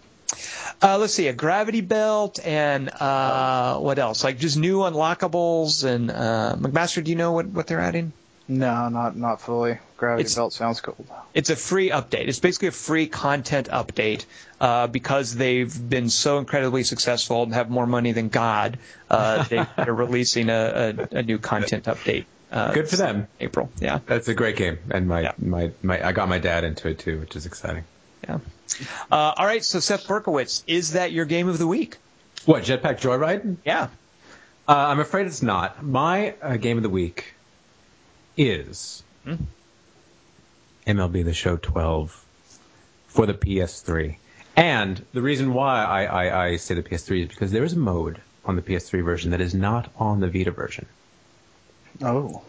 Uh, let's see, a gravity belt and uh, what else? Like just new unlockables. And uh, McMaster, do you know what, what they're adding? No, not not fully. Gravity it's, Belt sounds cool. It's a free update. It's basically a free content update uh, because they've been so incredibly successful and have more money than God. Uh, they, they're releasing a, a, a new content update. Uh, Good for them. April, yeah. That's a great game, and my, yeah. my, my I got my dad into it too, which is exciting. Yeah. Uh, all right, so Seth Berkowitz, is that your game of the week? What, Jetpack Joyride? Yeah. Uh, I'm afraid it's not. My uh, game of the week is M L B The Show twelve for the P S three. And the reason why I, I, I say the P S three is because there is a mode on the P S three version that is not on the Vita version. Oh.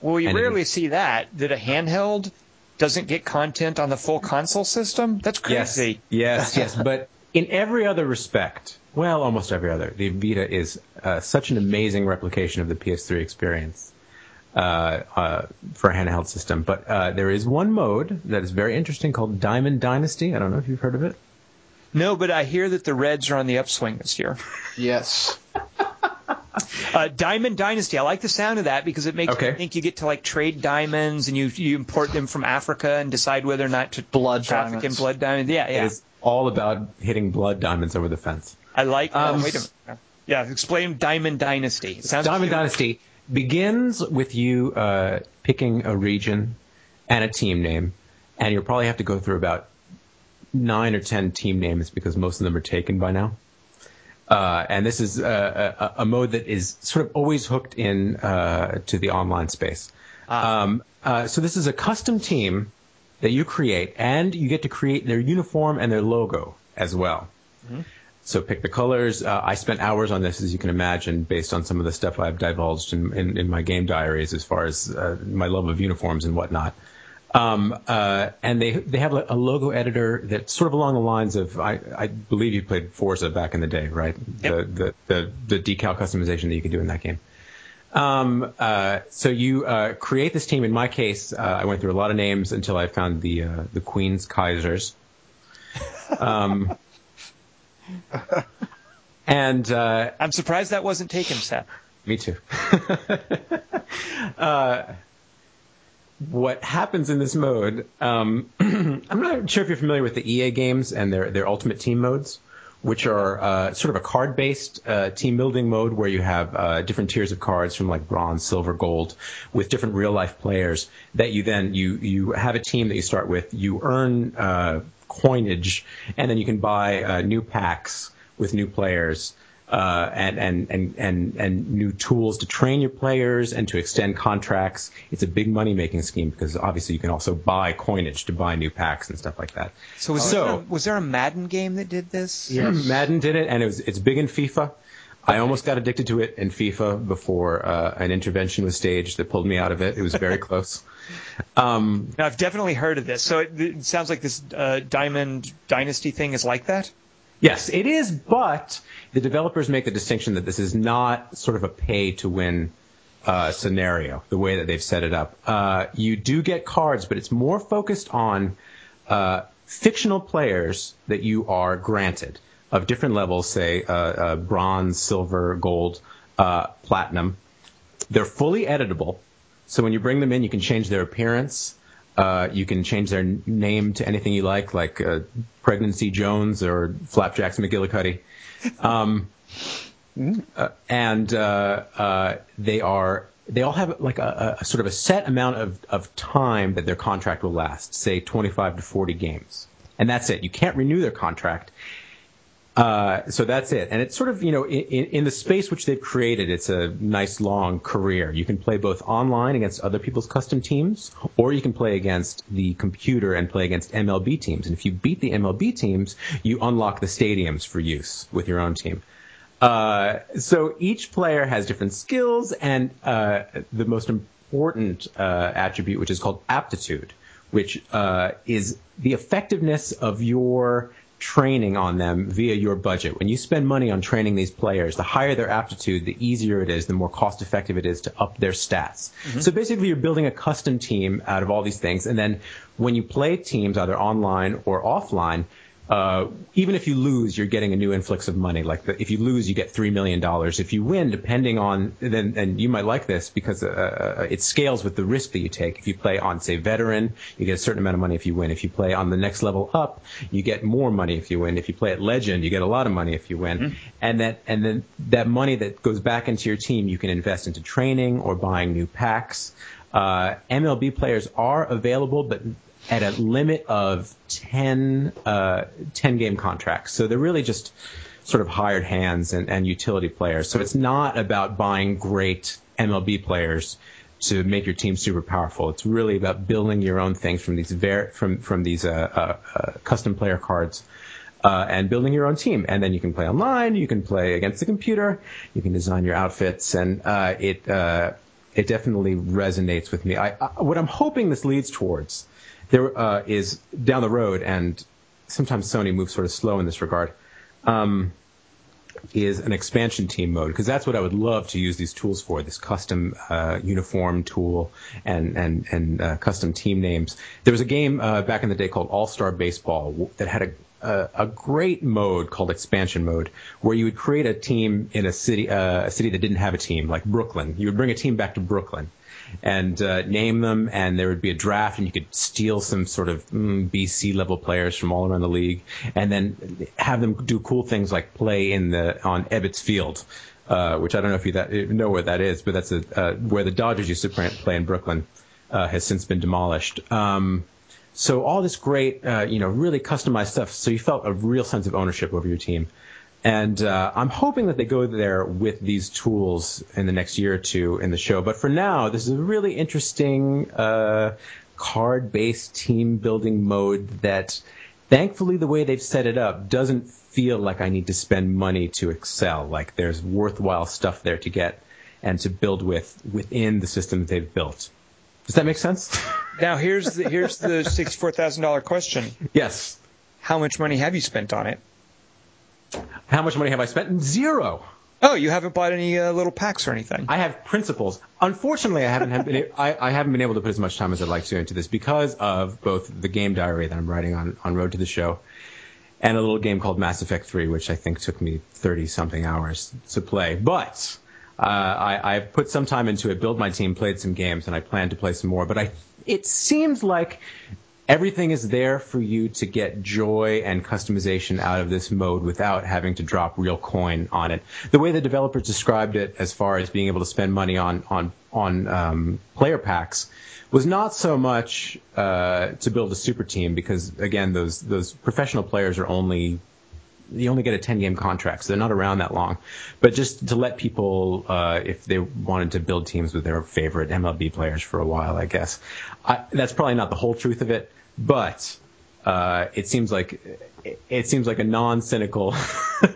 Well, you and rarely see that. That a handheld doesn't get content on the full console system? That's crazy. Yes, yes, yes. But in every other respect, well, almost every other, the Vita is uh, such an amazing replication of the P S three experience. Uh, uh, for a handheld system. But uh, there is one mode that is very interesting called Diamond Dynasty. I don't know if you've heard of it. No, but I hear that the Reds are on the upswing this year. Yes. uh, Diamond Dynasty. I like the sound of that because it makes okay. me think you get to like trade diamonds and you, you import them from Africa and decide whether or not to blood traffic diamonds. in blood diamonds. Yeah, yeah. It's all about hitting blood diamonds over the fence. I like that. Um, oh, wait a minute. Yeah, explain Diamond Dynasty. It sounds Diamond cute. Dynasty. Begins with you uh, picking a region and a team name, and you'll probably have to go through about nine or ten team names because most of them are taken by now. Uh, and this is uh, a, a mode that is sort of always hooked in uh, to the online space. Ah. Um, uh, so this is a custom team that you create, and you get to create their uniform and their logo as well. Mm-hmm. So pick the colors. Uh, I spent hours on this, as you can imagine, based on some of the stuff I've divulged in, in, in my game diaries as far as uh, my love of uniforms and whatnot. Um, uh, and they they have a logo editor that's sort of along the lines of, I, I believe you played Forza back in the day, right? Yep. The, the, the, the decal customization that you could do in that game. Um, uh, so you uh, create this team. In my case, uh, I went through a lot of names until I found the, uh, the Queen's Kaisers. Um and uh, I'm surprised that wasn't taken, Seth. Me too. uh, what happens in this mode? Um, I'm not sure if you're familiar with the E A games and their their Ultimate Team modes, which are uh, sort of a card-based uh, team building mode where you have uh, different tiers of cards from like bronze, silver, gold, with different real-life players that you then you you have a team that you start with. You earn. Uh, coinage, and then you can buy uh, new packs with new players uh, and, and, and, and, and new tools to train your players and to extend contracts. It's a big money-making scheme because obviously you can also buy coinage to buy new packs and stuff like that. So was, so, there, a, was there a Madden game that did this? Yeah, Madden did it, and it was, it's big in FIFA. I almost got addicted to it in FIFA before uh, an intervention was staged that pulled me out of it. It was very close. Um, now, I've definitely heard of this. So it, it sounds like this uh, Diamond Dynasty thing is like that? Yes, it is, but the developers make the distinction that this is not sort of a pay-to-win uh, scenario, the way that they've set it up. Uh, you do get cards, but it's more focused on uh, fictional players that you are granted of different levels, say uh, uh, bronze, silver, gold, uh, platinum. They're fully editable, so when you bring them in, you can change their appearance. Uh, you can change their name to anything you like, like uh, Pregnancy Jones or Flapjacks McGillicuddy. Um, uh, and uh, uh, they are they all have like a, a sort of a set amount of, of time that their contract will last, say twenty-five to forty games. And that's it. You can't renew their contract. Uh, so that's it. And it's sort of, you know, in, in the space which they've created, it's a nice long career. You can play both online against other people's custom teams, or you can play against the computer and play against M L B teams. And if you beat the M L B teams, you unlock the stadiums for use with your own team. Uh, so each player has different skills, and uh, the most important uh, attribute, which is called aptitude, which uh, is the effectiveness of your training on them via your budget. When you spend money on training these players, the higher their aptitude, the easier it is, the more cost effective it is to up their stats. Mm-hmm. So basically you're building a custom team out of all these things, and then when you play teams either online or offline, uh, even if you lose, you're getting a new influx of money. Like the, if you lose, you get three million dollars. If you win, depending on, then, and you might like this because uh, it scales with the risk that you take. If you play on, say, veteran, you get a certain amount of money if you win. If you play on the next level up, you get more money if you win. If you play at legend, you get a lot of money if you win. Mm-hmm. And that, and then that money that goes back into your team, you can invest into training or buying new packs. Uh, M L B players are available, but at a limit of ten, uh, ten game contracts. So they're really just sort of hired hands and, and utility players. So it's not about buying great M L B players to make your team super powerful. It's really about building your own things from these ver- from, from these uh, uh, uh, custom player cards uh, and building your own team. And then you can play online, you can play against the computer, you can design your outfits, and uh, it uh, it definitely resonates with me. I, I, what I'm hoping this leads towards There uh, is down the road, and sometimes Sony moves sort of slow in this regard, um, is an expansion team mode, because that's what I would love to use these tools for, this custom uh, uniform tool and and, and uh, custom team names. There was a game uh, back in the day called All-Star Baseball that had a Uh, a great mode called expansion mode, where you would create a team in a city, uh, a city that didn't have a team, like Brooklyn. You would bring a team back to Brooklyn and uh, name them, and there would be a draft, and you could steal some sort of mm, B C level players from all around the league, and then have them do cool things like play in the on Ebbets Field, uh, which I don't know if you that, know where that is, but that's a, uh, where the Dodgers used to play in Brooklyn, uh, has since been demolished. Um, So all this great, uh, you know, really customized stuff. So you felt a real sense of ownership over your team. And uh, I'm hoping that they go there with these tools in the next year or two in the show. But for now, this is a really interesting uh, card-based team-building mode that, thankfully, the way they've set it up doesn't feel like I need to spend money to excel. Like there's worthwhile stuff there to get and to build with within the system that they've built. Does that make sense? Now, here's the, here's the sixty-four thousand dollars question. Yes. How much money have you spent on it? How much money have I spent? Zero. Oh, you haven't bought any uh, little packs or anything? I have principles. Unfortunately, I haven't, have been, I, I haven't been able to put as much time as I'd like to into this because of both the game diary that I'm writing on, on Road to the Show and a little game called Mass Effect three, which I think took me thirty-something hours to play. But Uh, I, I've put some time into it, built my team, played some games, and I plan to play some more. But I, it seems like everything is there for you to get joy and customization out of this mode without having to drop real coin on it. The way the developers described it as far as being able to spend money on, on, on um, player packs was not so much uh, to build a super team because, again, those those professional players are only... You only get a ten-game contract, so they're not around that long. But just to let people, uh, if they wanted to build teams with their favorite M L B players for a while, I guess. I, that's probably not the whole truth of it, but Uh, it seems like it seems like a non-cynical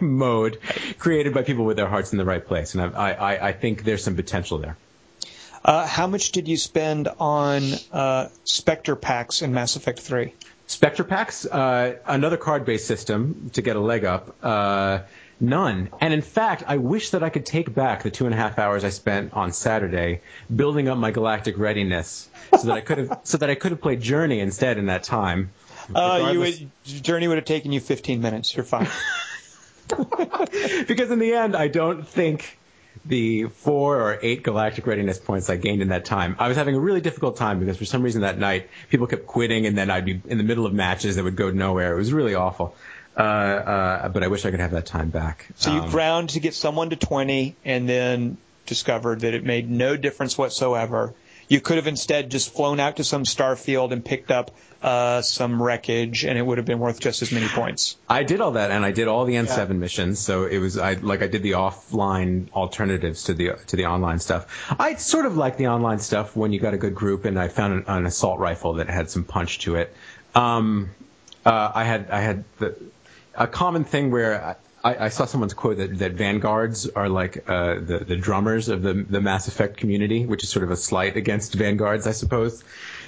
mode created by people with their hearts in the right place, and I, I, I think there's some potential there. Uh, how much did you spend on uh, Spectre packs in Mass Effect three? Spectre packs, uh, another card-based system to get a leg up. Uh, none. And in fact, I wish that I could take back the two and a half hours I spent on Saturday building up my galactic readiness, so that I could have so that I could have played Journey instead in that time. Uh, you would, Journey would have taken you fifteen minutes. You're fine. Because in the end, I don't think the four or eight galactic readiness points I gained in that time. I was having a really difficult time because for some reason that night, people kept quitting, and then I'd be in the middle of matches that would go nowhere. It was really awful. Uh, uh, but I wish I could have that time back. So you um, ground to get someone to twenty and then discovered that it made no difference whatsoever. You could have instead just flown out to some starfield and picked up uh, some wreckage, and it would have been worth just as many points. I did all that, and I did all the N seven yeah. missions, so it was I, like I did the offline alternatives to the to the online stuff. I sort of like the online stuff when you got a good group, and I found an, an assault rifle that had some punch to it. Um, uh, I had I had the, a common thing where. I, I saw someone's quote that, that vanguards are like uh, the, the drummers of the, the Mass Effect community, which is sort of a slight against vanguards, I suppose.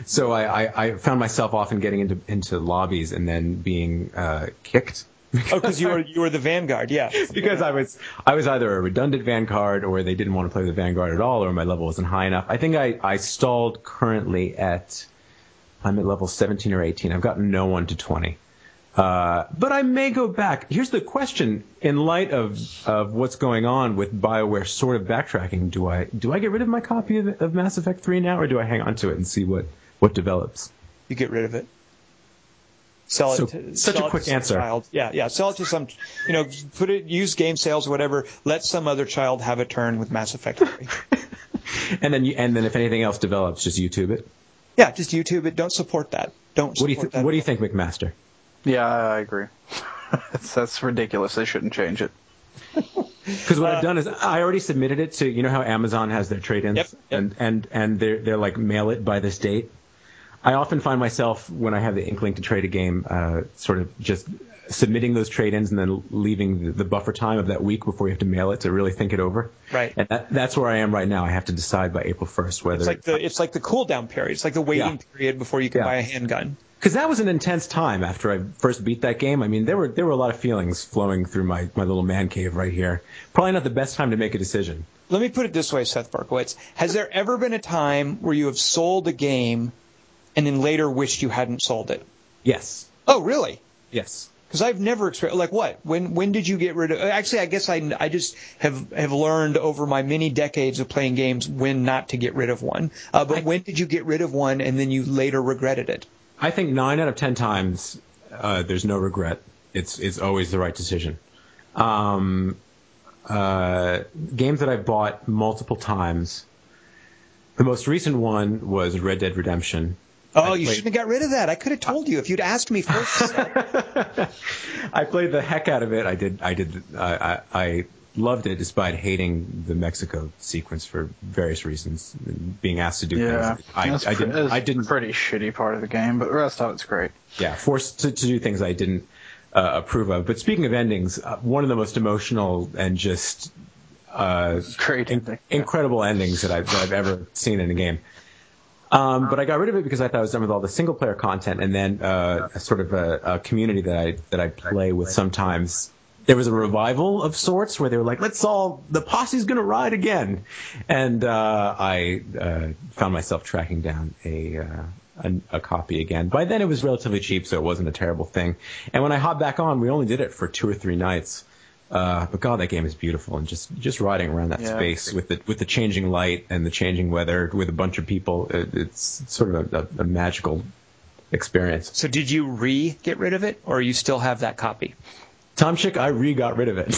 So I, I, I found myself often getting into into lobbies and then being uh, kicked. Because oh, because you were you were the vanguard, yeah. Because I was I was either a redundant vanguard, or they didn't want to play the vanguard at all, or my level wasn't high enough. I think I, I stalled currently at I'm at level seventeen or eighteen. I've gotten no one to twenty. Uh, but I may go back. Here's the question: in light of, of what's going on with BioWare sort of backtracking, do I do I get rid of my copy of, of Mass Effect three now, or do I hang on to it and see what, what develops? You get rid of it. Sell it. So, to, such sell a quick it to answer. Child. Yeah, yeah. Sell it to some, you know, put it, use game sales or whatever. Let some other child have a turn with Mass Effect three. and then you, and then if anything else develops, just YouTube it. Yeah, just YouTube it. Don't support that. Don't. What support do you th- that What do you think, McMaster? Yeah, I agree. That's ridiculous. They shouldn't change it. Because what uh, I've done is I already submitted it to, you know how Amazon has their trade-ins? Yep, yep. And, and, and they're, they're like, mail it by this date. I often find myself, when I have the inkling to trade a game, uh, sort of just submitting those trade-ins and then leaving the, the buffer time of that week before you have to mail it to really think it over. Right. And that, that's where I am right now. I have to decide by April first whether... It's like the, it's like the cool-down period. It's like the waiting yeah. period before you can yeah. buy a handgun. Because that was an intense time after I first beat that game. I mean, there were there were a lot of feelings flowing through my, my little man cave right here. Probably not the best time to make a decision. Let me put it this way, Seth Berkowitz. Has there ever been a time where you have sold a game and then later wished you hadn't sold it? Yes. Oh, really? Yes. Because I've never experienced – like what? When when did you get rid of – actually, I guess I, I just have, have learned over my many decades of playing games when not to get rid of one. Uh, but I, when did you get rid of one and then you later regretted it? I think nine out of ten times, uh, there's no regret. It's it's always the right decision. Um, uh, games that I've bought multiple times. The most recent one was Red Dead Redemption. Oh, I you played... shouldn't have got rid of that. I could have told you if you'd asked me first. I played the heck out of it. I did. I did. I, I, I loved it, despite hating the Mexico sequence for various reasons. Being asked to do yeah, things I, I didn't. That's I didn't. Pretty shitty part of the game, but the rest of it's great. Yeah, forced to, to do things I didn't uh, approve of. But speaking of endings, uh, one of the most emotional and just uh, great in, incredible endings that I've, that I've ever seen in a game. Um, but I got rid of it because I thought I was done with all the single-player content, and then uh, a sort of a, a community that I that I play with sometimes. There was a revival of sorts where they were like, "Let's all the posse's going to ride again," and uh, I uh, found myself tracking down a, uh, a a copy again. By then, it was relatively cheap, so it wasn't a terrible thing. And when I hopped back on, we only did it for two or three nights. Uh, but God, that game is beautiful, and just, just riding around that yeah. space with the with the changing light and the changing weather with a bunch of people, it, it's sort of a, a, a magical experience. So did you re-get rid of it, or you still have that copy? Tom Chick, I re-got rid of it.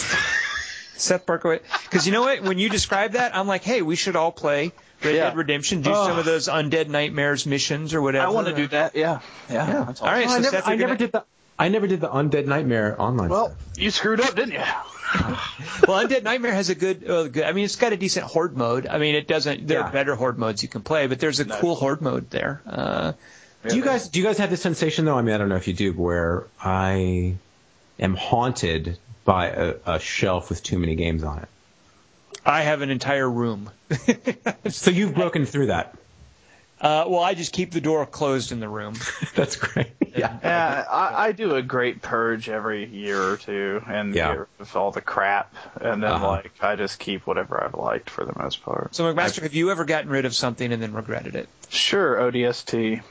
Seth Berkowitz, because you know what? When you describe that, I'm like, hey, we should all play Red yeah. Dead Redemption, do oh. some of those Undead Nightmares missions or whatever. I want to do that, yeah. yeah. yeah. That's all right, oh, so I never, Seth, I never did that. I never did the Undead Nightmare online. Well, stuff. You screwed up, didn't you? Well, Undead Nightmare has a good, uh, good, I mean, it's got a decent horde mode. I mean, it doesn't, there yeah. are better horde modes you can play, but there's a no. cool horde mode there. Uh, Do you guys do you guys have this sensation though? I mean, I don't know if you do, where I am haunted by a, a shelf with too many games on it. I have an entire room. So you've broken through that. Uh, well, I just keep the door closed in the room. That's great. Yeah, yeah I, I do a great purge every year or two, and yeah. get rid of all the crap, and then uh-huh. like I just keep whatever I've liked for the most part. So, McMaster, I've... have you ever gotten rid of something and then regretted it? Sure, O D S T.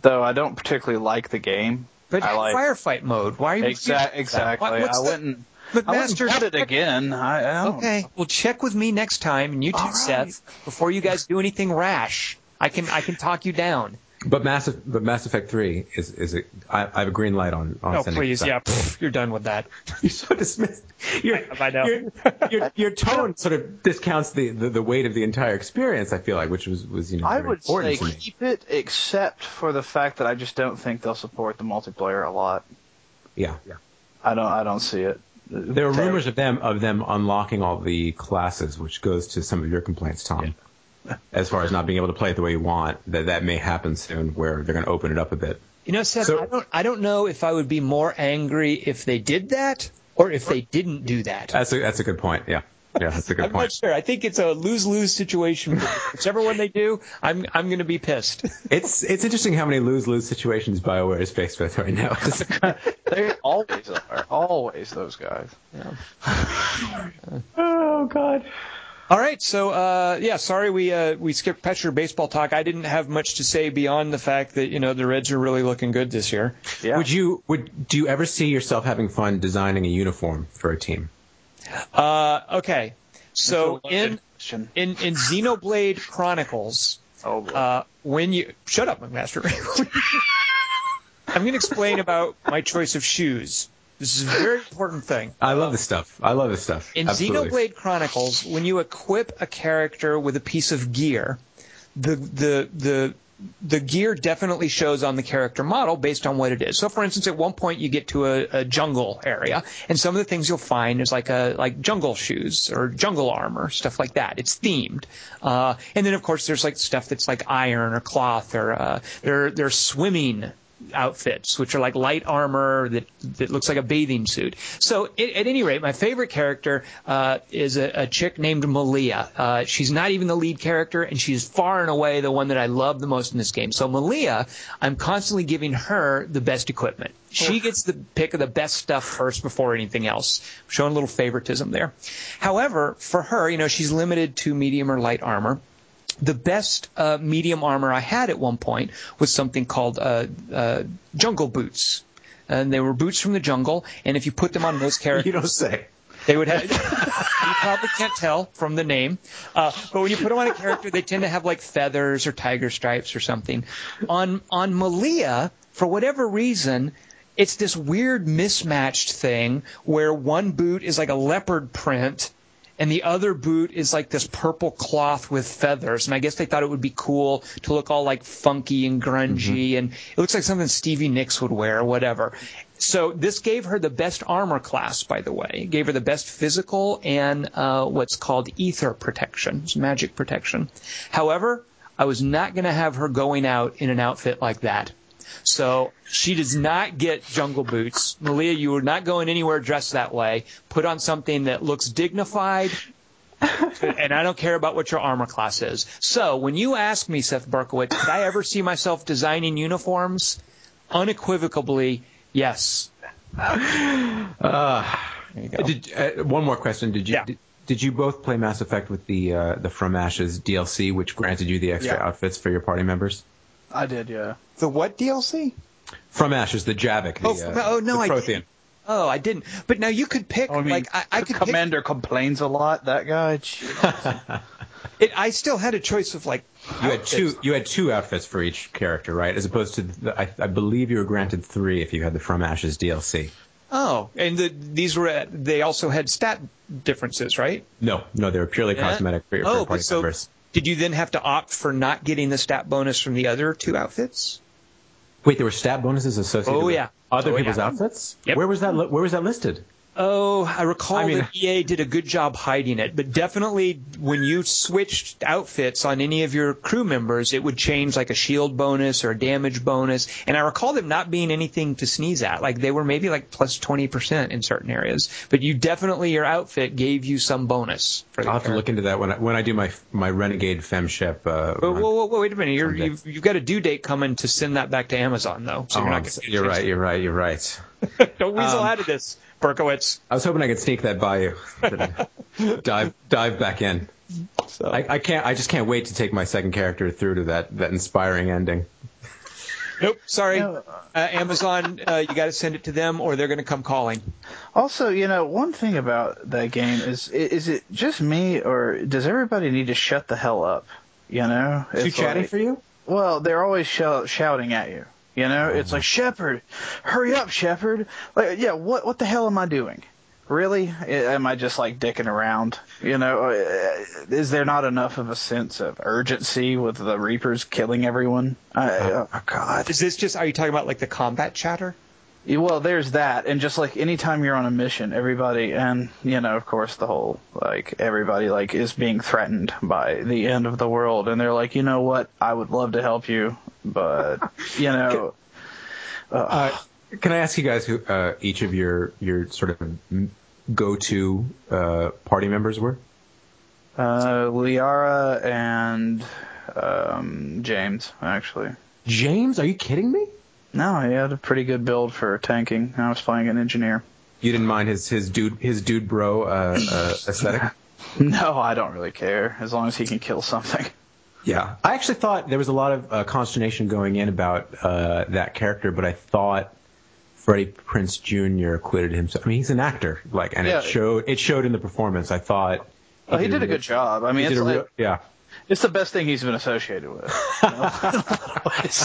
Though I don't particularly like the game. But I like... firefight mode. Why are you? Exa- exactly. What, I the... wouldn't. McMaster, I it again. I, I don't. Okay. Well, check with me next time, and you too, right. Seth, before you guys do anything rash. I can I can talk you down. But Mass but Mass Effect three is is a, I, I have a green light on on. Oh sending please, yeah, pff, you're done with that. You're so dismissed. Your your your tone sort of discounts the, the, the weight of the entire experience. I feel like, which was, was you know. I would say keep it, except for the fact that I just don't think they'll support the multiplayer a lot. Yeah, yeah. I don't I don't see it. There were rumors of them of them unlocking all the classes, which goes to some of your complaints, Tom. Yeah. As far as not being able to play it the way you want, that that may happen soon, where they're going to open it up a bit. You know, Seth, so, I don't, I don't know if I would be more angry if they did that or if they didn't do that. That's a that's a good point. Yeah, yeah, that's a good I'm point. I'm not sure. I think it's a lose lose situation. Whichever one they do, I'm I'm going to be pissed. It's it's interesting how many lose lose situations BioWare is faced with right now. They always are. Always those guys. Yeah. Oh God. All right, so, uh, yeah, sorry we uh, we skipped Petcher baseball talk. I didn't have much to say beyond the fact that, you know, the Reds are really looking good this year. Yeah. Would you would do you ever see yourself having fun designing a uniform for a team? Uh, okay, so in in, in Xenoblade Chronicles, oh, uh, when you – shut up, McMaster. I'm going to explain about my choice of shoes. This is a very important thing. I love this stuff. I love this stuff. In Absolutely. Xenoblade Chronicles, when you equip a character with a piece of gear, the the the the gear definitely shows on the character model based on what it is. So, for instance, at one point you get to a, a jungle area, and some of the things you'll find is like a like jungle shoes or jungle armor, stuff like that. It's themed. Uh, and then, of course, there's like stuff that's like iron or cloth or uh, they're they're swimming outfits, which are like light armor that that looks like a bathing suit. So it, at any rate, my favorite character uh, is a, a chick named Malia. Uh, she's not even the lead character, and she's far and away the one that I love the most in this game. So Malia, I'm constantly giving her the best equipment. She gets the pick of the best stuff first before anything else. I'm showing a little favoritism there. However, for her, you know, she's limited to medium or light armor. The best uh, medium armor I had at one point was something called uh, uh, jungle boots. And they were boots from the jungle, and if you put them on most characters... You don't say. They would have... You probably can't tell from the name. Uh, but when you put them on a character, they tend to have like feathers or tiger stripes or something. On, on Malia, for whatever reason... it's this weird mismatched thing where one boot is like a leopard print and the other boot is like this purple cloth with feathers. And I guess they thought it would be cool to look all like funky and grungy. Mm-hmm. And it looks like something Stevie Nicks would wear or whatever. So this gave her the best armor class, by the way. It gave her the best physical and uh, what's called ether protection. It's magic protection. However, I was not going to have her going out in an outfit like that. So she does not get jungle boots. Malia, you are not going anywhere dressed that way. Put on something that looks dignified, and I don't care about what your armor class is. So when you ask me, Seth Berkowitz, could I ever see myself designing uniforms? Unequivocally, yes. Uh, there you go. Did, uh, one more question. Did you yeah. did, did you both play Mass Effect with the uh, the From Ashes D L C, which granted you the extra yeah. outfits for your party members? I did, yeah. The what D L C? From Ashes, the Javik. The, oh, from, oh, no, the Prothean. I didn't. Oh, I didn't. But now you could pick. Oh, I mean, like I, I could. Commander pick... complains a lot. That guy. it, I still had a choice of like. You outfits. had two. You had two outfits for each character, right? As opposed to, the, I, I believe you were granted three if you had the From Ashes D L C. Oh, and the, these were. They also had stat differences, right? No, no, they were purely yeah. cosmetic for, oh, for party so, members. Did you then have to opt for not getting the stat bonus from the other two outfits? Wait, there were stat bonuses associated oh, with yeah. other oh, people's yeah. outfits? Yep. Where was that? Where was that listed? Oh, I recall I mean, that E A did a good job hiding it, but definitely when you switched outfits on any of your crew members, it would change like a shield bonus or a damage bonus. And I recall them not being anything to sneeze at. Like they were maybe like plus twenty percent in certain areas, but you definitely, your outfit gave you some bonus. For the I'll have character. to look into that when I, when I do my my Renegade Femship. Uh, whoa, whoa, whoa, whoa, wait a minute. You're, you've, you've got a due date coming to send that back to Amazon, though. So oh, you're, not gonna you're right, you're right, you're right. Don't weasel um, out of this, Berkowitz. I was hoping I could sneak that by you. dive, dive back in. So. I, I can't. I just can't wait to take my second character through to that, that inspiring ending. Nope, sorry. No. Uh, Amazon, uh, you got to send it to them, or they're going to come calling. Also, you know, one thing about that game is—is is it just me, or does everybody need to shut the hell up? You know, it's too chatty like, for you. Well, they're always sh- shouting at you. You know, it's like, Shepard, hurry up, Shepard. Like, yeah, what what the hell am I doing? Really? Am I just like dicking around? You know, is there not enough of a sense of urgency with the Reapers killing everyone? I, oh, oh, God. Is this just, are you talking about like the combat chatter? Well, there's that. And just like anytime you're on a mission, everybody, and, you know, of course, the whole, like, everybody, like, is being threatened by the end of the world. And they're like, you know what? I would love to help you, but, you know. Can, uh, uh, can I ask you guys who uh, each of your, your sort of go-to uh, party members were? Uh, Liara and um, James, actually. James? Are you kidding me? No, he had a pretty good build for tanking. I was playing an engineer. You didn't mind his, his dude his dude bro uh, uh, aesthetic? No, I don't really care, as long as he can kill something. Yeah. I actually thought there was a lot of uh, consternation going in about uh, that character, but I thought Freddie Prinze Junior acquitted himself. I mean, he's an actor, like, and yeah. it showed It showed in the performance. I thought... He well, did he did a, a good job. I mean, it's like... Real, yeah. It's the best thing he's been associated with. You know?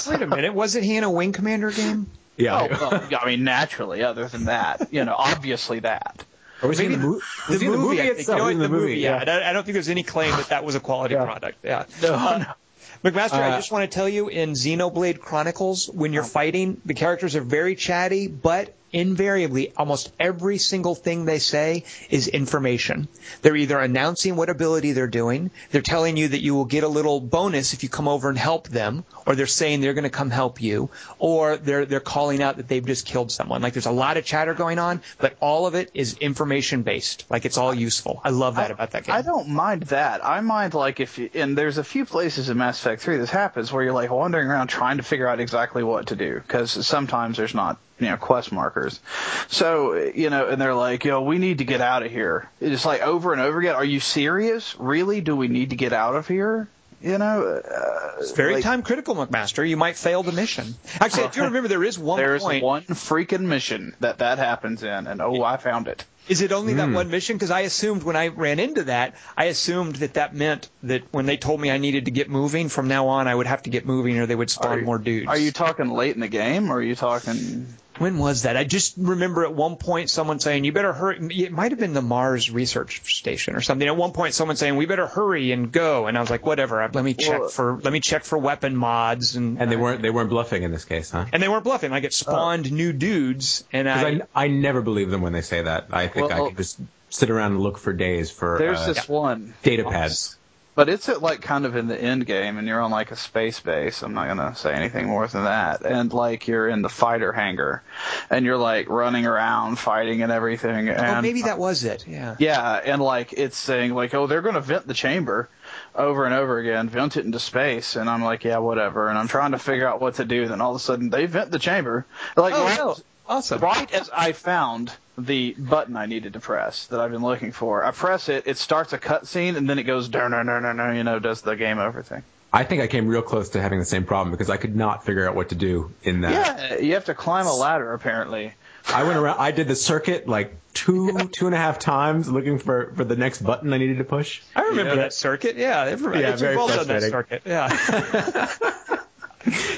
Wait a minute, wasn't he in a Wing Commander game? Yeah. Oh, well, I mean, naturally, other than that. You know, obviously that. Or was Maybe he in the, mo- the, the movie? I think. You know, in the, the movie, movie yeah. yeah. I don't think there's any claim that that was a quality yeah. product. Yeah. No, uh, no. McMaster, uh, I just want to tell you, in Xenoblade Chronicles, when you're fighting, the characters are very chatty, but invariably, almost every single thing they say is information. They're either announcing what ability they're doing, they're telling you that you will get a little bonus if you come over and help them, or they're saying they're going to come help you, or they're they're calling out that they've just killed someone. Like, there's a lot of chatter going on, but all of it is information-based. Like, it's all useful. I love that I, about that game. I don't mind that. I mind, like, if you, and there's a few places in Mass Effect three this happens where you're, like, wandering around trying to figure out exactly what to do, because sometimes there's not, you know, quest markers. So, you know, and they're like, yo, we need to get out of here. It's like over and over again. Are you serious? Really? Do we need to get out of here? You know, uh, it's very like, time critical, McMaster. You might fail the mission. Actually, I do remember there is one there point. There is one freaking mission that that happens in, and oh, I found it. Is it only that mm. one mission? Because I assumed when I ran into that, I assumed that that meant that when they told me I needed to get moving, from now on I would have to get moving or they would spawn you, more dudes. Are you talking late in the game, or are you talking... When was that? I just remember at one point someone saying, you better hurry. It might have been the Mars research station or something. At one point someone saying, we better hurry and go. And I was like, whatever, let me check well, for let me check for weapon mods. And, and they weren't they weren't bluffing in this case, huh? And they weren't bluffing. Like, it spawned oh. new dudes. And I, I I never believe them when they say that. I think well, I could just sit around and look for days for there's uh, this yeah. one. data pads. But it's at like kind of in the end game, and you're on like a space base. I'm not gonna say anything more than that. And like you're in the fighter hangar, and you're like running around fighting and everything. And, oh, maybe that was it. Yeah. Yeah, and like it's saying like, oh, they're gonna vent the chamber, over and over again, vent it into space, and I'm like, yeah, whatever. And I'm trying to figure out what to do. Then all of a sudden they vent the chamber. Like, oh, wow. Awesome. Right as I found the button I needed to press that I've been looking for, I press it, it starts a cutscene, and then it goes, no, no, no, no, no, you know, does the game over thing. I think I came real close to having the same problem because I could not figure out what to do in that. Yeah, you have to climb a ladder, apparently. I went around, I did the circuit like two, two and a half times looking for, for the next button I needed to push. I remember you know, that circuit, yeah. Everybody, yeah, it's very frustrating. That circuit, yeah.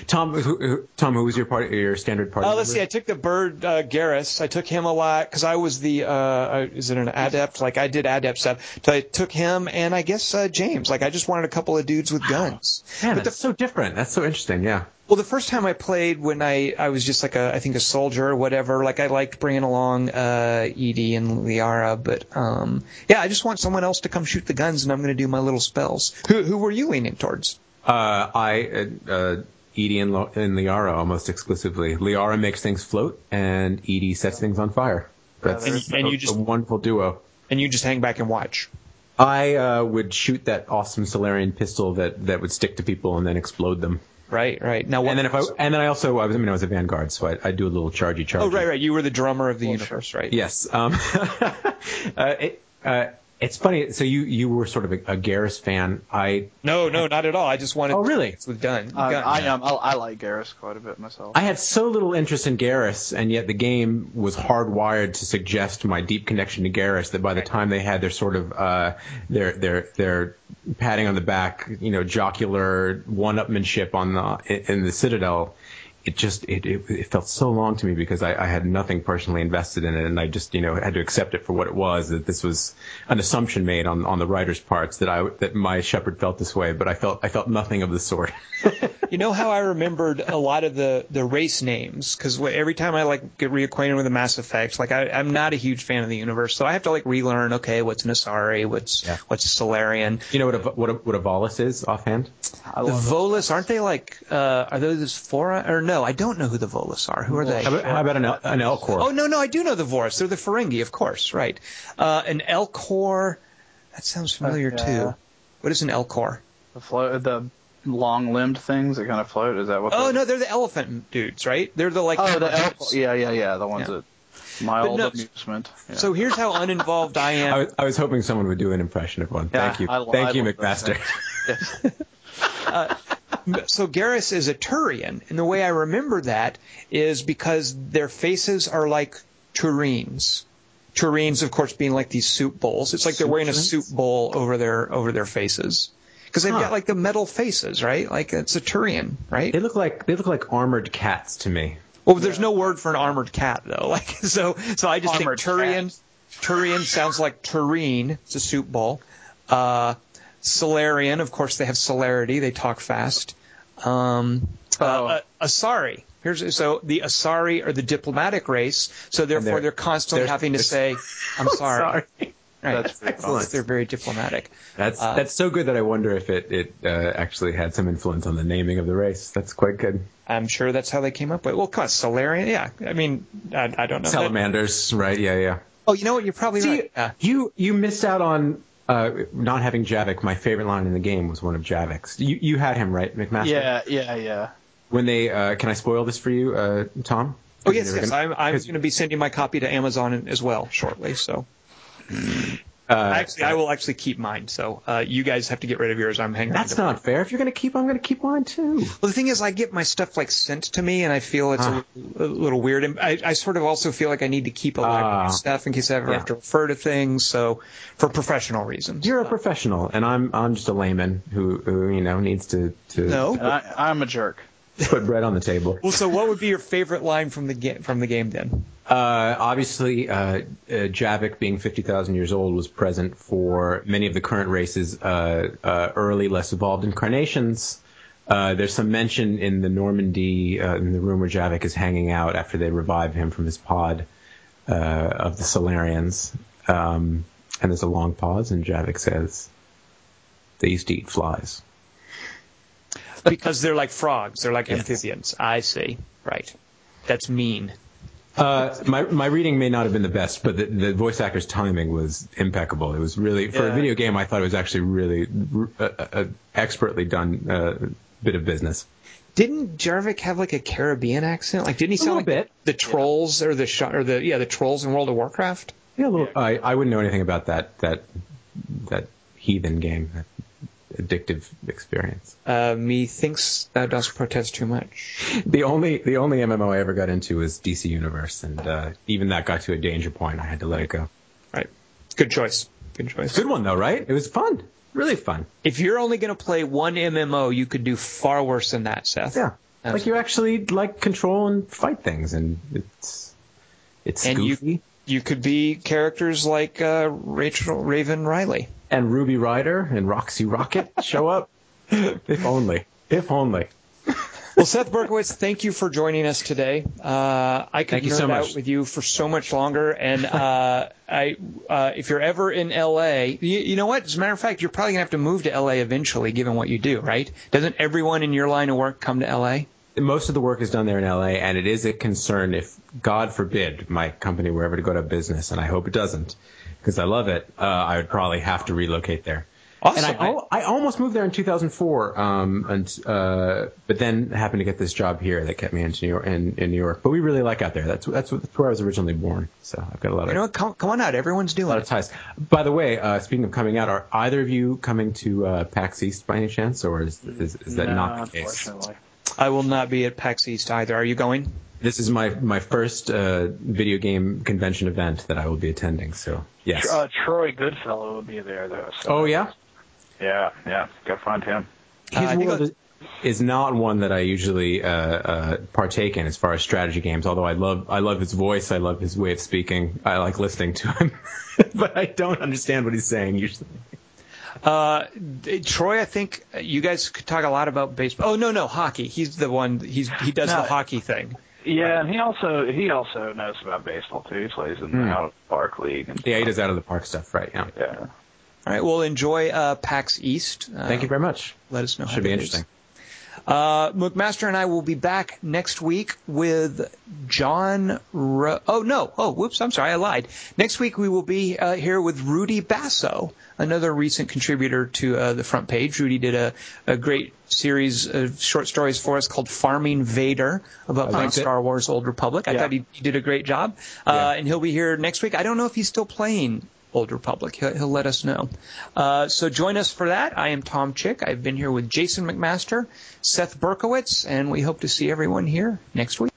Tom, who, Tom, who was your part? Your standard party? Oh, let's member? see. I took the bird uh, Garrus. I took him a lot because I was the uh, is it an adept? Like I did adept stuff. So I took him, and I guess uh, James. Like I just wanted a couple of dudes with guns. Wow. Man, but that's the, so different. That's so interesting. Yeah. Well, the first time I played, when I, I was just like a I think a soldier or whatever. Like I liked bringing along uh, Edie and Liara, but um, yeah, I just want someone else to come shoot the guns, and I'm going to do my little spells. Who who were you leaning towards? Uh, I, uh, Edie and, Lo- and Liara almost exclusively. Liara makes things float, and Edie sets things on fire. That's and, a, and you just, a wonderful duo. And you just hang back and watch. I, uh, would shoot that awesome Solarian pistol that, that would stick to people and then explode them. Right, right. Now, what and then if I, and then I also, I was, I mean, I was a vanguard, so I, I do a little chargey chargey. Oh, right, right. You were the drummer of the well, universe, right? Yes. Um, uh, it, uh, It's funny. So you, you were sort of a, a Garrus fan. I no no not at all. I just wanted. Oh really? It's with Gunn. Uh, Gunn. I am. Um, I like Garrus quite a bit myself. I had so little interest in Garrus, and yet the game was hardwired to suggest my deep connection to Garrus. That by the time they had their sort of uh, their their their patting on the back, you know, jocular one-upmanship on the in the Citadel. It just it, it it felt so long to me because I, I had nothing personally invested in it, and I just you know had to accept it for what it was. That this was an assumption made on on the writer's parts that I that my Shepard felt this way, but I felt I felt nothing of the sort. You know how I remembered a lot of the, the race names, because every time I like get reacquainted with the Mass Effect, like I, I'm not a huge fan of the universe, so I have to like relearn. Okay, what's an Asari? What's yeah. what's a Solarian? You know what a what a, what a Volus is offhand? The Volus, aren't they like uh, are those Fora or no? No, I don't know who the Volus are. Who are they? How about, how about an, El- an Elcor? Oh, no, no, I do know the Volus. They're the Ferengi, of course, right. Uh, an Elcor, that sounds familiar, uh, yeah. too. What is an Elcor? The, flo- the long-limbed things that kind of float? Is that what Oh, they're... no, they're the elephant dudes, right? They're the, like... Oh, the Elcor. Yeah, yeah, yeah, the ones yeah. that... Mild no, amusement. Yeah. So here's how uninvolved I am. I was, I was hoping someone would do an impression of one. Yeah, Thank you. I, Thank I, you, I McMaster. uh, So Garrus is a Turian, and the way I remember that is because their faces are like tureens. Tureens, of course, being like these soup bowls. It's like they're wearing a soup bowl over their over their faces because they've huh. got like the metal faces, right? Like it's a Turian, right? They look like they look like armored cats to me. Well, there's yeah. no word for an armored cat though. Like so, so I just armored think Turian. Cat. Turian sounds like tureen. It's a soup bowl. Uh, Solarian, of course, they have celerity. They talk fast. Um, oh. uh, Asari. Here's, so the Asari are the diplomatic race, so therefore they're, they're constantly they're, having to say, I'm sorry. sorry. Right. That's excellent. They're very diplomatic. That's uh, that's so good that I wonder if it, it uh, actually had some influence on the naming of the race. That's quite good. I'm sure that's how they came up with it. Well, come on, Solarian, yeah. I mean, I, I don't know. Salamanders, that. right, yeah, yeah. Oh, you know what? You're probably See, right. Uh, you, you missed out on... Uh, not having Javik, my favorite line in the game was one of Javik's. You you had him, right, McMaster? Yeah, yeah, yeah. When they uh, can I spoil this for you, uh, Tom? Oh yes, yes. Gonna, I'm I'm going to be sending my copy to Amazon as well shortly. So uh, actually, uh, I will actually keep mine. So uh, you guys have to get rid of yours. I'm hanging. That's on not mine. Fair. If you're going to keep, I'm going to keep mine too. Well, the thing is, I get my stuff like sent to me, and I feel it's uh, a, a little weird. And I, I sort of also feel like I need to keep a library uh, of stuff in case I ever yeah. have to refer to things. So. For professional reasons. You're a professional, and I'm I'm just a layman who, who you know needs to. to no, put, I, I'm a jerk. Put bread on the table. Well, so what would be your favorite line from the ga- from the game then? Uh, obviously, uh, uh, Javik being fifty thousand years old was present for many of the current races, uh, uh, early, less evolved incarnations. Uh, there's some mention in the Normandy uh, in the room where Javik is hanging out after they revive him from his pod uh, of the Solarians. Um, And there's a long pause, and Javik says, "They used to eat flies." Because they're like frogs. They're like yes. amphibians. I see. Right. That's mean. Uh, my my reading may not have been the best, but the, the voice actor's timing was impeccable. It was really, for yeah. a video game, I thought it was actually really uh, uh, expertly done uh, bit of business. Didn't Javik have like a Caribbean accent? Like, didn't he sound like bit. the trolls yeah. or the sh- or the yeah the trolls in World of Warcraft? Yeah, a little, I, I wouldn't know anything about that that that heathen game, that addictive experience. Uh, me thinks thou dost protest too much. The only the only M M O I ever got into was D C Universe, and uh, even that got to a danger point. I had to let it go. Right. Good choice. Good choice. Good one though, right? It was fun. really fun. If you're only going to play one M M O, you could do far worse than that, Seth. Yeah. Absolutely. Like, you actually, like, control and fight things, and it's it's and goofy. You, you could be characters like uh, Rachel Raven Riley. And Ruby Ryder and Roxy Rocket show up. If only. If only. Well, Seth Berkowitz, thank you for joining us today. Uh, I could nerd out with you for so much longer. And uh, I, uh, if you're ever in L A, you, you know what? As a matter of fact, you're probably going to have to move to L A eventually, given what you do, right? Doesn't everyone in your line of work come to L A? Most of the work is done there in L A, and it is a concern if, God forbid, my company were ever to go to business, and I hope it doesn't, because I love it, uh, I would probably have to relocate there. Awesome. And I, I, I almost moved there in two thousand four, um, and, uh, but then happened to get this job here that kept me in New York. In, in New York. But we really like out there. That's that's, that's where I was originally born. So I've got a lot of you know. Come, come on out. Everyone's doing a lot of ties. By the way, uh, speaking of coming out, are either of you coming to uh, PAX East by any chance, or is is, is that no, not the case? I will not be at PAX East either. Are you going? This is my my first uh, video game convention event that I will be attending. So yes, uh, Troy Goodfellow will be there though. So. Oh yeah. Yeah, yeah, gotta find him. His uh, world is, is not one that I usually uh, uh, partake in as far as strategy games. Although I love, I love his voice, I love his way of speaking, I like listening to him, but I don't understand what he's saying usually. Uh, Troy, I think you guys could talk a lot about baseball. Oh no, no, hockey. He's the one. He's he does no, the hockey thing. Yeah, and he also he also knows about baseball too. He plays in mm. the out of the park league. And yeah, he does out of the park stuff, right? Yeah. Yeah. All right, well, enjoy uh, PAX East. Uh, Thank you very much. Let us know. Should be interesting. Uh, McMaster and I will be back next week with John Ro- – oh, no. Oh, whoops. I'm sorry. I lied. Next week we will be uh, here with Rudy Basso, another recent contributor to uh, the front page. Rudy did a, a great series of short stories for us called Farming Vader about uh, Star Wars Old Republic. Yeah. I thought he, he did a great job. Uh, yeah. And he'll be here next week. I don't know if he's still playing – Old Republic. He'll, he'll let us know. Uh, so join us for that. I am Tom Chick. I've been here with Jason McMaster, Seth Berkowitz, and we hope to see everyone here next week.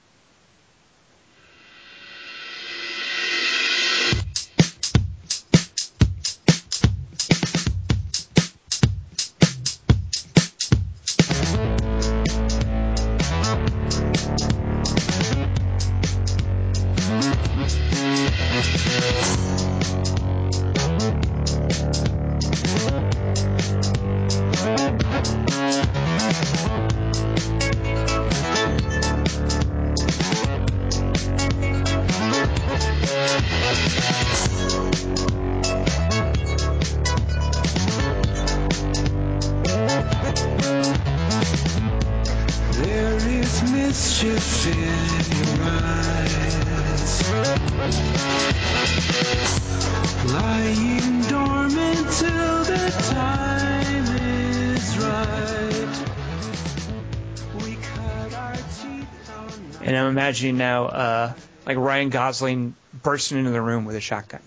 Now, uh, like Ryan Gosling bursting into the room with a shotgun.